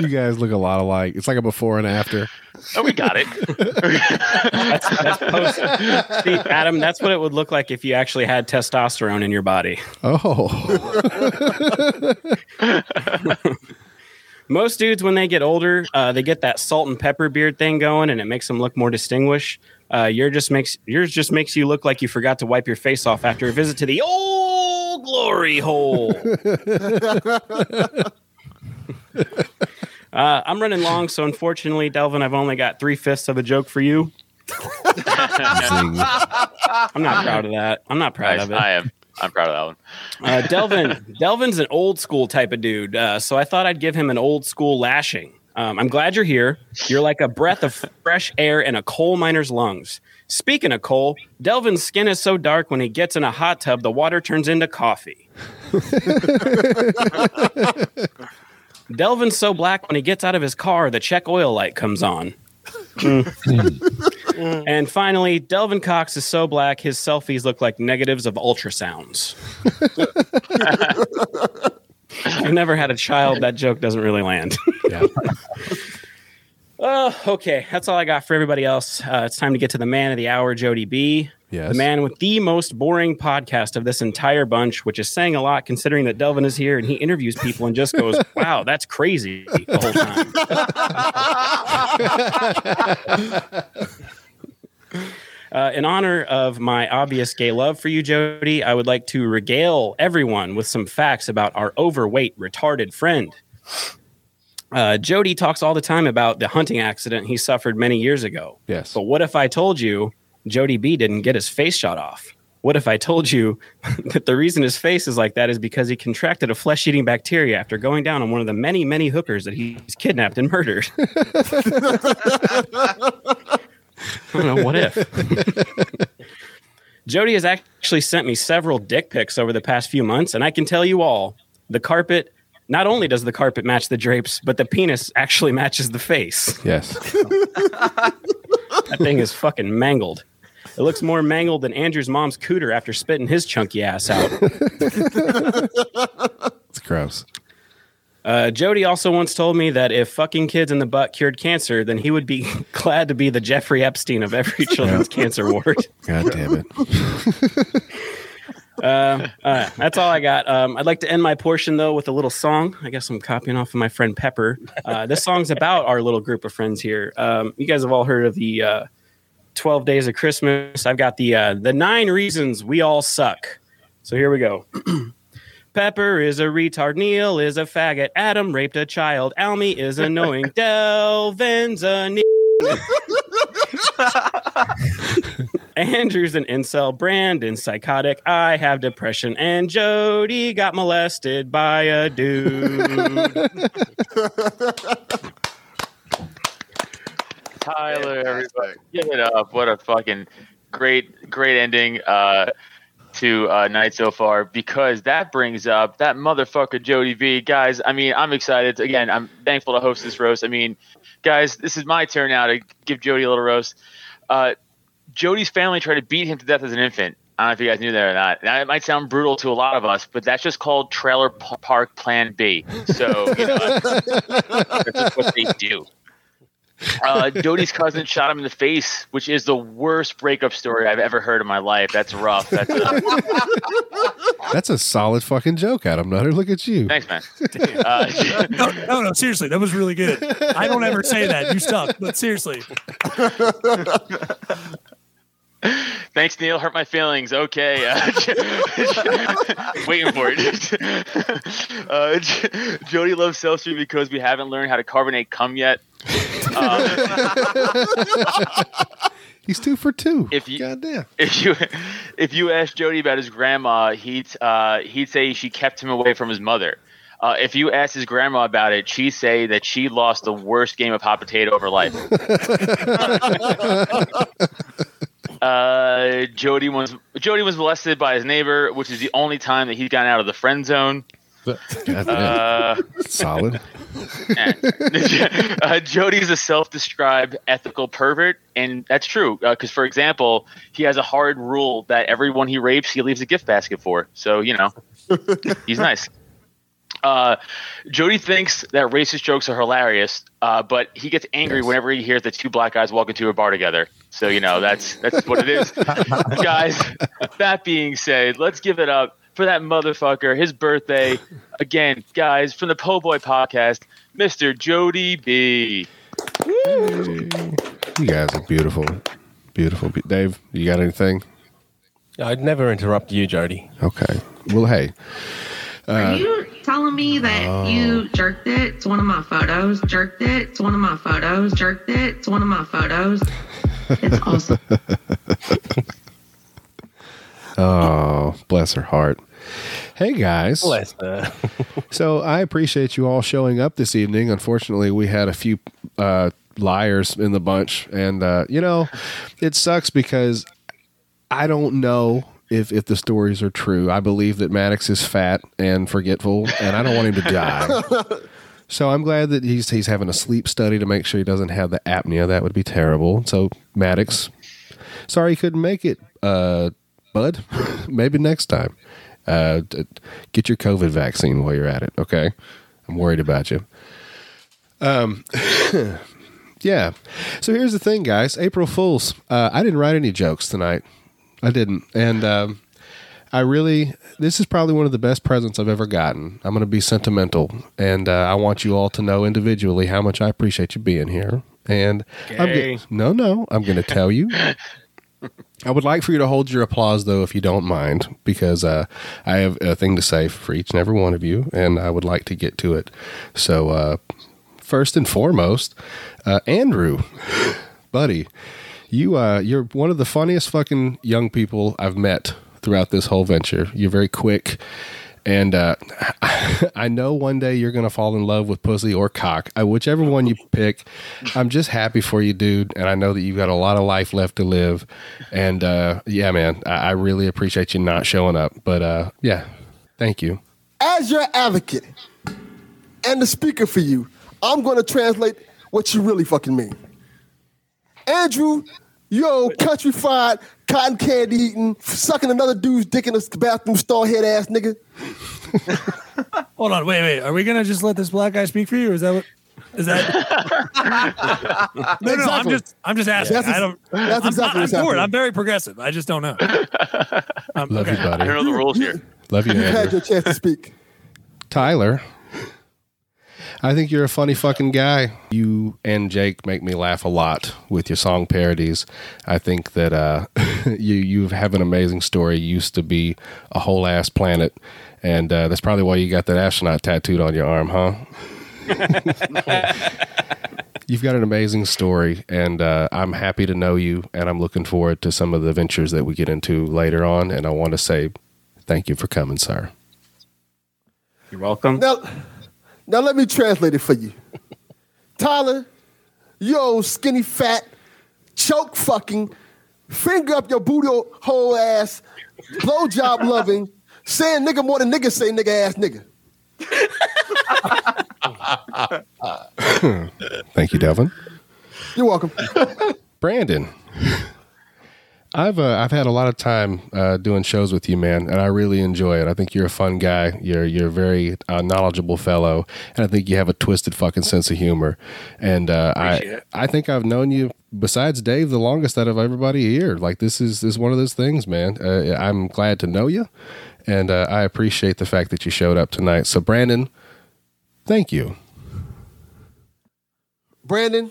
You guys look a lot alike. It's like a before and after. Oh, we got it. that's, that's post. See, Adam, that's what it would look like if you actually had testosterone in your body. Oh. Most dudes, when they get older, uh, they get that salt and pepper beard thing going, and it makes them look more distinguished. Uh, yours just makes yours just makes you look like you forgot to wipe your face off after a visit to the old glory hole. uh, I'm running long, so unfortunately, Delvin, I've only got three fifths of a joke for you. I'm not proud of that. I'm not proud nice, of it. I am. I'm proud of that one. uh, Delvin, Delvin's an old school type of dude, uh, so I thought I'd give him an old school lashing. Um, I'm glad you're here. You're like a breath of fresh air in a coal miner's lungs. Speaking of coal, Delvin's skin is so dark when he gets in a hot tub, the water turns into coffee. Delvin's so black when he gets out of his car, the check oil light comes on. Mm. And finally, Delvin Cox is so black, his selfies look like negatives of ultrasounds. I've never had a child. That joke doesn't really land. Yeah. Oh, okay. That's all I got for everybody else. Uh, it's time to get to the man of the hour, Jody B. Yes. The man with the most boring podcast of this entire bunch, which is saying a lot considering that Delvin is here and he interviews people and just goes, wow, that's crazy the whole time. Uh, in honor of my obvious gay love for you, Jody, I would like to regale everyone with some facts about our overweight, retarded friend. Uh, Jody talks all the time about the hunting accident he suffered many years ago. Yes. But what if I told you Jody B didn't get his face shot off? What if I told you that the reason his face is like that is because he contracted a flesh-eating bacteria after going down on one of the many, many hookers that he's kidnapped and murdered? I don't know, what if? Jody has actually sent me several dick pics over the past few months, and I can tell you all, the carpet, not only does the carpet match the drapes, but the penis actually matches the face. Yes. That thing is fucking mangled. It looks more mangled than Andrew's mom's cooter after spitting his chunky ass out. It's gross. Uh, Jody also once told me that if fucking kids in the butt cured cancer, then he would be glad to be the Jeffrey Epstein of every children's yeah. cancer ward. God damn it. uh, uh, that's all I got. Um, I'd like to end my portion, though, with a little song. I guess I'm copying off of my friend Pepper. Uh, this song's about our little group of friends here. Um, you guys have all heard of the uh, twelve Days of Christmas. I've got the uh, the nine reasons we all suck. So here we go. Pepper is a retard, Neil is a faggot, Adam raped a child, Almy is annoying, Delvin's a ne- Andrew's an incel, Brandon's psychotic, I have depression, and Jody got molested by a dude. Tyler, everybody, give it up. What a fucking great, great ending. Uh, to uh, night so far, because that brings up that motherfucker Jody B. Guys, I mean, I'm excited. Again, I'm thankful to host this roast. I mean, guys, this is my turn now to give Jody a little roast. Uh, Jody's family tried to beat him to death as an infant. I don't know if you guys knew that or not. Now, it might sound brutal to a lot of us, but that's just called Trailer Park Plan B. So, you know, that's just what they do. Uh, Jody's cousin shot him in the face, which is the worst breakup story I've ever heard in my life. That's rough. That's a, That's a solid fucking joke, Adam Nutter. Look at you. Thanks, man. Uh, no, no, no, seriously. That was really good. I don't ever say that. You suck, but seriously. Thanks, Neil. Hurt my feelings. Okay. Uh, waiting for it. uh, J- Jody loves seltzer because we haven't learned how to carbonate cum yet. Um, he's two for two. If you, Goddamn. If you if you ask Jody about his grandma, he'd uh, he'd say she kept him away from his mother. Uh, if you ask his grandma about it, she'd say that she lost the worst game of hot potato of her life. Uh, Jody was Jody was molested by his neighbor, which is the only time that he's gotten out of the friend zone. Uh, Solid. uh, Jody's a self-described ethical pervert, and that's true. Because, uh, for example, he has a hard rule that everyone he rapes, he leaves a gift basket for. So, you know, he's nice. Uh, Jody thinks that racist jokes are hilarious, uh, but he gets angry yes. whenever he hears the two black guys walk into a bar together. So, you know, that's that's what it is. Guys, that being said, let's give it up for that motherfucker, his birthday. Again, guys, from the Po' Boy Podcast, Mister Jody B. Woo. You guys are beautiful. Beautiful. Be- Dave, you got anything? I'd never interrupt you, Jody. Okay. Well, hey. Uh, Are you telling me that oh. you jerked it? It's one of my photos. Jerked it. It's one of my photos. Jerked it. It's one of my photos. It's awesome. Oh, bless her heart. Hey, guys. Bless her. So I appreciate you all showing up this evening. Unfortunately, we had a few uh, liars in the bunch. And, uh, you know, it sucks because I don't know. If if the stories are true, I believe that Maddox is fat and forgetful, and I don't want him to die. So I'm glad that he's he's having a sleep study to make sure he doesn't have the apnea. That would be terrible. So Maddox, sorry you couldn't make it, uh, bud. Maybe next time. Uh, get your COVID vaccine while you're at it, okay? I'm worried about you. Um, yeah. So here's the thing, guys. April Fools. Uh, I didn't write any jokes tonight. I didn't. And um, I really, this is probably one of the best presents I've ever gotten. I'm going to be sentimental. And uh, I want you all to know individually how much I appreciate you being here. And okay. I'm get, no, no, I'm going to tell you. I would like for you to hold your applause, though, if you don't mind, because uh, I have a thing to say for each and every one of you, and I would like to get to it. So uh, first and foremost, uh, Andrew, buddy, you, uh, you're one of the funniest fucking young people I've met throughout this whole venture. You're very quick. And uh, I know one day you're going to fall in love with pussy or cock, whichever one you pick. I'm just happy for you, dude. And I know that you've got a lot of life left to live. And uh, yeah, man, I, I really appreciate you not showing up. But uh, yeah, thank you. As your advocate and the speaker for you, I'm going to translate what you really fucking mean. Andrew, yo, country fried, cotton candy eating, sucking another dude's dick in the bathroom stall head ass nigga. Hold on, wait, wait. Are we gonna just let this black guy speak for you? Or is that what? Is that? no, exactly. no. I'm just, I'm just asking. That's I don't. That's I'm, exactly. I'm, I'm bored. I'm very progressive. I just don't know. Um, Love okay. you, buddy. I don't know the rules here. Love you. You had your chance to speak, Tyler. I think you're a funny fucking guy. You and Jake make me laugh a lot with your song parodies. I think that uh, you you have an amazing story. You used to be a whole ass planet, and uh, that's probably why you got that astronaut tattooed on your arm, huh? You've got an amazing story, and uh, I'm happy to know you, and I'm looking forward to some of the ventures that we get into later on, and I want to say thank you for coming, sir. You're welcome. No. Now let me translate it for you. Tyler, you old skinny fat, choke fucking, finger up your booty hole ass, blowjob loving, saying nigga more than nigga say nigga ass nigga. Thank you, Delvin. You're welcome. Brandon, I've uh, I've had a lot of time uh, doing shows with you, man, and I really enjoy it. I think you're a fun guy. You're you're a very uh, knowledgeable fellow, and I think you have a twisted fucking sense of humor. And uh, I I think I've known you besides Dave the longest out of everybody here. Like this is this is one of those things, man. Uh, I'm glad to know you, and uh, I appreciate the fact that you showed up tonight. So, Brandon, thank you. Brandon.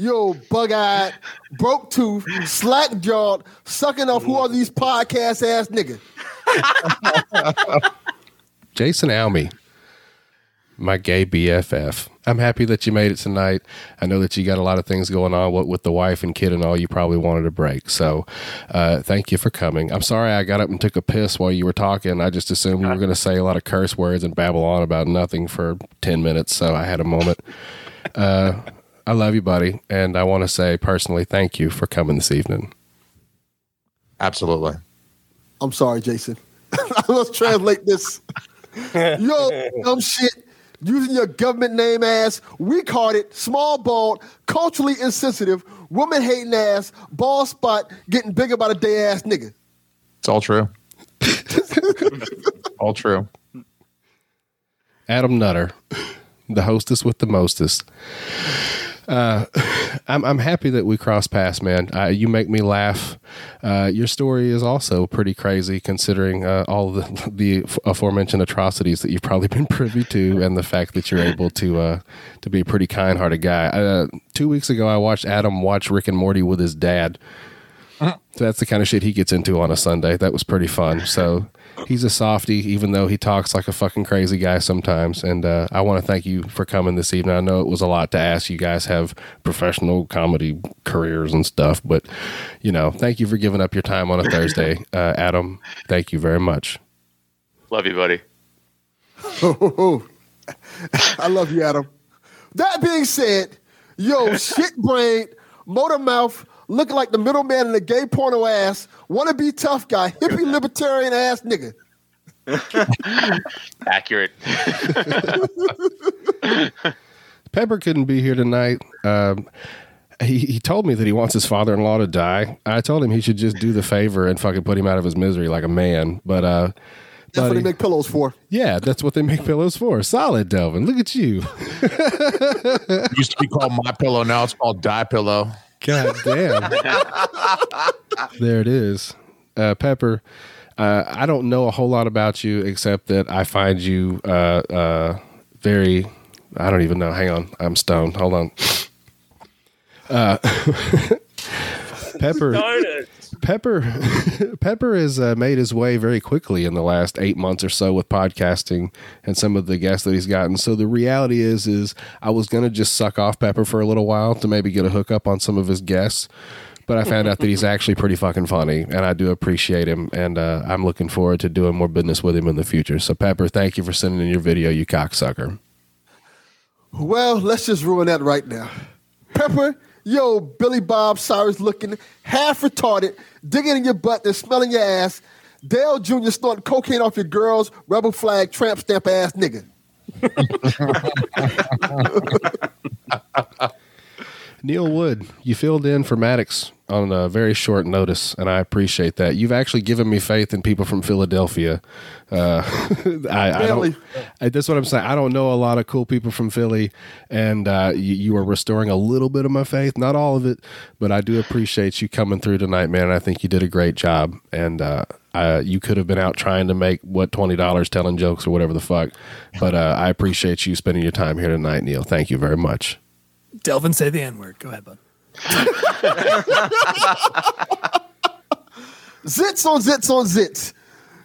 Yo, bug-eyed, broke tooth, slack-jawed, sucking off who are these podcast-ass niggas? Jason Almy, my gay B F F. I'm happy that you made it tonight. I know that you got a lot of things going on with the wife and kid and all. You probably wanted a break. So uh, thank you for coming. I'm sorry I got up and took a piss while you were talking. I just assumed we were going to say a lot of curse words and babble on about nothing for ten minutes. So I had a moment. Uh I love you, buddy, and I want to say personally thank you for coming this evening. Absolutely. I'm sorry, Jason. Let's translate this. Yo, dumb shit, using your government name ass, weak-hearted, small, bald, culturally insensitive, woman-hating ass, bald spot, getting bigger by the day ass nigga. It's all true. All true. Adam Nutter, the hostess with the mostest. Uh, I'm I'm happy that we crossed paths, man. Uh, you make me laugh. Uh, your story is also pretty crazy, considering uh, all the the aforementioned atrocities that you've probably been privy to, and the fact that you're able to uh, to be a pretty kind-hearted guy. Uh, two weeks ago, I watched Adam watch Rick and Morty with his dad. So that's the kind of shit he gets into on a Sunday. That was pretty fun. So he's a softie, even though he talks like a fucking crazy guy sometimes. And uh, I want to thank you for coming this evening. I know it was a lot to ask. You guys have professional comedy careers and stuff, but you know, thank you for giving up your time on a Thursday. Uh, Adam, thank you very much. Love you, buddy. I love you, Adam. That being said, yo, shit brain, motor mouth, look like the middleman in the gay porno ass, wanna be tough guy, hippie libertarian ass nigga. Accurate. Pepper couldn't be here tonight. Um, he, he told me that he wants his father-in-law to die. I told him he should just do the favor and fucking put him out of his misery like a man. But uh, that's buddy, what they make pillows for. Yeah, that's what they make pillows for. Solid, Delvin. Look at you. It used to be called My Pillow. Now it's called Die Pillow. God damn. There it is. Uh, Pepper, uh, I don't know a whole lot about you except that I find you uh, uh, very... I don't even know. Hang on. I'm stoned. Hold on. Uh, Pepper, Pepper, Pepper has uh, made his way very quickly in the last eight months or so with podcasting and some of the guests that he's gotten. So the reality is, is I was going to just suck off Pepper for a little while to maybe get a hookup on some of his guests, but I found out that he's actually pretty fucking funny, and I do appreciate him, and uh, I'm looking forward to doing more business with him in the future. So Pepper, thank you for sending in your video, you cocksucker. Well, let's just ruin that right now. Pepper, yo, Billy Bob Cyrus looking half retarded, digging in your butt and smelling your ass. Dale Junior snorting cocaine off your girl's rebel flag tramp stamp ass nigga. Neil Wood, you filled in for Maddox on a very short notice, and I appreciate that. You've actually given me faith in people from Philadelphia. Uh, I, I don't, I, that's what I'm saying. I don't know a lot of cool people from Philly, and uh, you, you are restoring a little bit of my faith, not all of it, but I do appreciate you coming through tonight, man. I think you did a great job, and uh, I, you could have been out trying to make, what, twenty dollars telling jokes or whatever the fuck, but uh, I appreciate you spending your time here tonight, Neil. Thank you very much. Delvin, say the N-word. Go ahead, bud. Zits on zits on zits.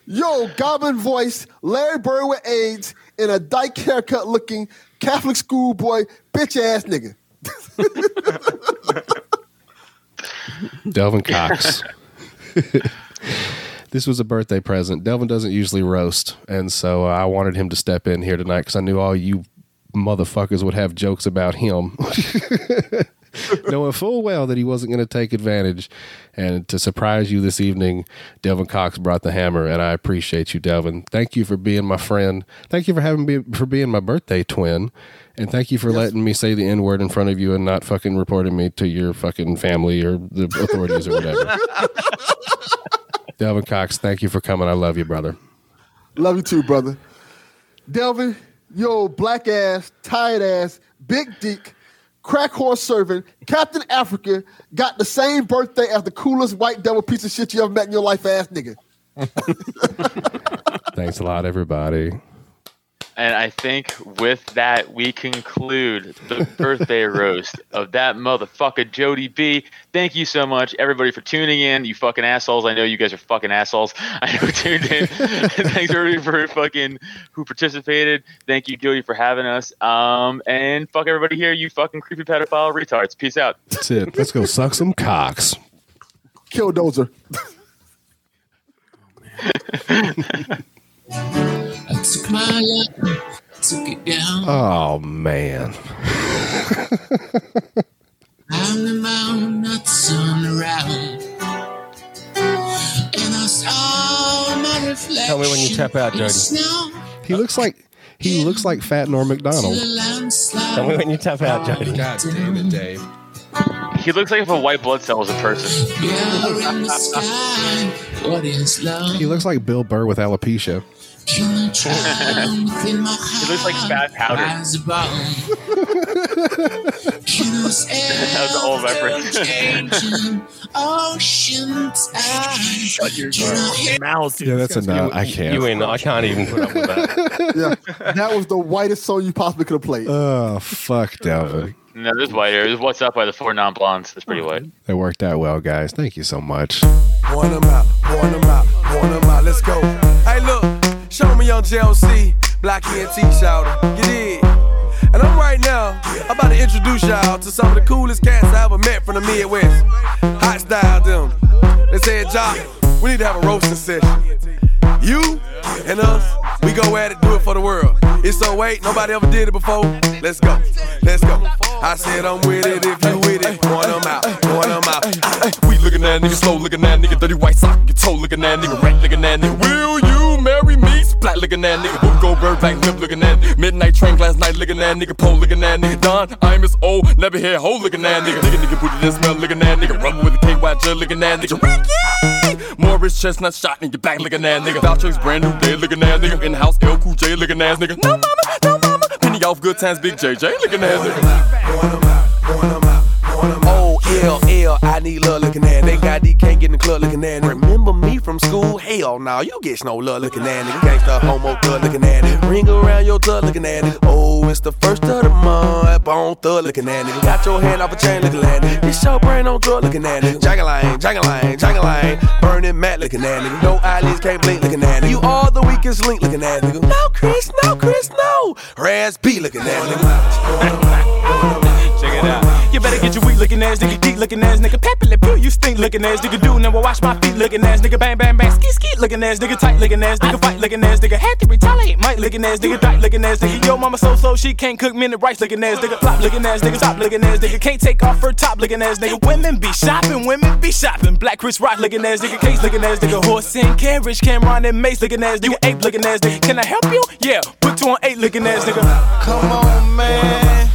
Yo, goblin voice, Larry Bird with AIDS, and a dyke haircut looking Catholic schoolboy bitch ass nigga. Delvin Cox. This was a birthday present. Delvin doesn't usually roast, and so uh, I wanted him to step in here tonight because I knew all you motherfuckers would have jokes about him, knowing full well that he wasn't going to take advantage. And to surprise you this evening, Delvin Cox brought the hammer, and I appreciate you, Delvin. Thank you for being my friend. Thank you for having me, for being my birthday twin, and thank you for yes. letting me say the N-word in front of you and not fucking reporting me to your fucking family or the authorities or whatever. Delvin Cox, thank you for coming. I love you, brother. Love you too, brother. Delvin, yo, black ass, tired ass, big dick, crack horse servant, Captain Africa, got the same birthday as the coolest white devil piece of shit you ever met in your life ass nigga. Thanks a lot, everybody. And I think with that, we conclude the birthday roast of that motherfucker, Jody B. Thank you so much, everybody, for tuning in. You fucking assholes. I know you guys are fucking assholes. I know tuned in. Thanks, everybody, for fucking who participated. Thank you, Jody, for having us. Um, and fuck everybody here, you fucking creepy pedophile retards. Peace out. That's it. Let's go suck some cocks. Killdozer. Oh, man. I took my life, took it down. Oh, man. I'm the mountain, not the sun around. And I saw my reflection. Tell me when you tap out, Jody. He looks like he looks like Fat Norm McDonald. Tell me when you tap out, Jody. God damn it, Dave. He looks like if a white blood cell was a person. He looks like Bill Burr with alopecia. He looks like fat powder. That was an old reference. Shut your mouth. Yeah, that's enough. I can't. You ain't. I can't even put up with that. Yeah, that was the whitest song you possibly could have played. Oh fuck, Delvin. No, this is whiter. This is What's Up by the Four Non-Blondes. That's pretty white. It worked out well, guys. Thank you so much. Point them out. Point them out. Point them out. Let's go. Hey, look. Show me on J O C, black hair and T-shouter, you dig? And I'm right now, I'm about to introduce y'all to some of the coolest cats I ever met from the Midwest. Hot style them. They said, Jock, we need to have a roasting session. You and us, we go at it, do it for the world. It's oh eight, nobody ever did it before. Let's go, let's go. I said I'm with it, if you with it, point them out, point them out. We looking at that nigga slow, looking at that nigga dirty white sock, your toe, looking at that nigga rank, looking at that nigga. Will you marry me? black looking that nigga. Whoop go bird back lip looking that. Midnight train last night looking that nigga. Pole looking that nigga. Don, I'm as old, never hear hoe looking that nigga. Nigga, nigga, booty this smell looking that nigga. Rubbing with the K Y J looking that nigga. Ricky! Morris Chestnut shot nigga back looking that nigga. Valtrex brand new day looking that nigga. In house L Cool J looking ass nigga. No mama, no mama. Penny off good times, big J J looking that nigga. Oh, L L, I need love looking that. They got D can't get in the club looking that. Remember me from school? Hell nah, you get no love looking at it. Gangsta homo thug looking at it. Ring around your thug looking at it. Oh, it's the first of the month. Bone thug looking at it. Got your hand off a chain looking at it. This your brain on drug looking at it. Jagaline, jagaline, jagaline. Burning mat looking at it. No eyelids can't blink looking at it. You are the weakest link looking at it. No Chris, no Chris, no. Raz B looking at it. Check it out. You better get your weak looking ass nigga, deep looking ass nigga, peppily poo, you stink looking ass nigga, do never wash my feet looking ass nigga, bang bang bang, ski ski looking ass nigga, tight looking ass nigga, fight looking ass nigga, had to retaliate, Mike looking ass nigga, dyke looking ass nigga, yo mama so so she can't cook minute rice looking ass nigga, flop looking ass nigga, top looking ass nigga, can't take off her top looking ass nigga, women be shopping, women be shopping, black Chris Rock looking ass nigga, case looking ass nigga, horse and carriage, Cameron and Mace looking ass nigga, ape looking ass nigga, can I help you? Yeah, put two on eight looking ass nigga. Come on man.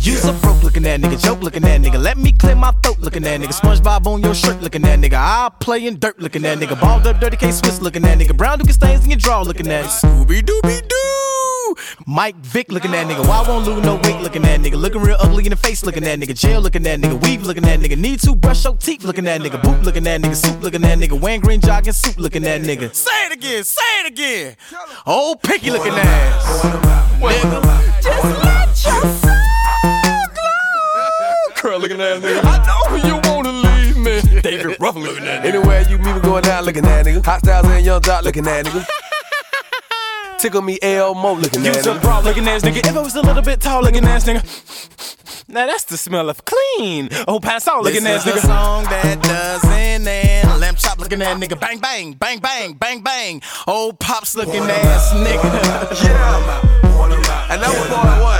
You's a broke looking at nigga, joke looking at nigga. Let me clear my throat looking at nigga. SpongeBob on your shirt looking at nigga. I play in dirt looking at nigga. Balled up dirty K Swiss looking at nigga. Brown Duke stains in your draw looking at Scooby Dooby Doo. Mike Vick looking at nigga. Why won't lose no weight looking at nigga. Looking real ugly in the face looking at nigga. Jail looking at nigga. Weave looking at nigga. Need to brush your teeth looking at nigga. Boot looking at nigga. Soup looking at nigga. Wayne Green jogging suit looking at nigga. Say it again, say it again. Old Pinky looking ass. Nigga, just let yourself. Looking at me. I know you wanna leave me. David Ruffin looking at me. Anywhere you meet me going down looking at nigga. Hot Styles and Young Doc looking at nigga. Tickle me Elmo looking at nigga. You's a broad looking ass nigga. If I was a little bit tall looking ass nigga. Now that's the smell of clean. Oh, pass out looking ass nigga. This is a song that doesn't end. Lamp chop looking at nigga. Bang bang, bang bang, bang bang. Old pops looking ass nigga. Yeah. And that was all I was.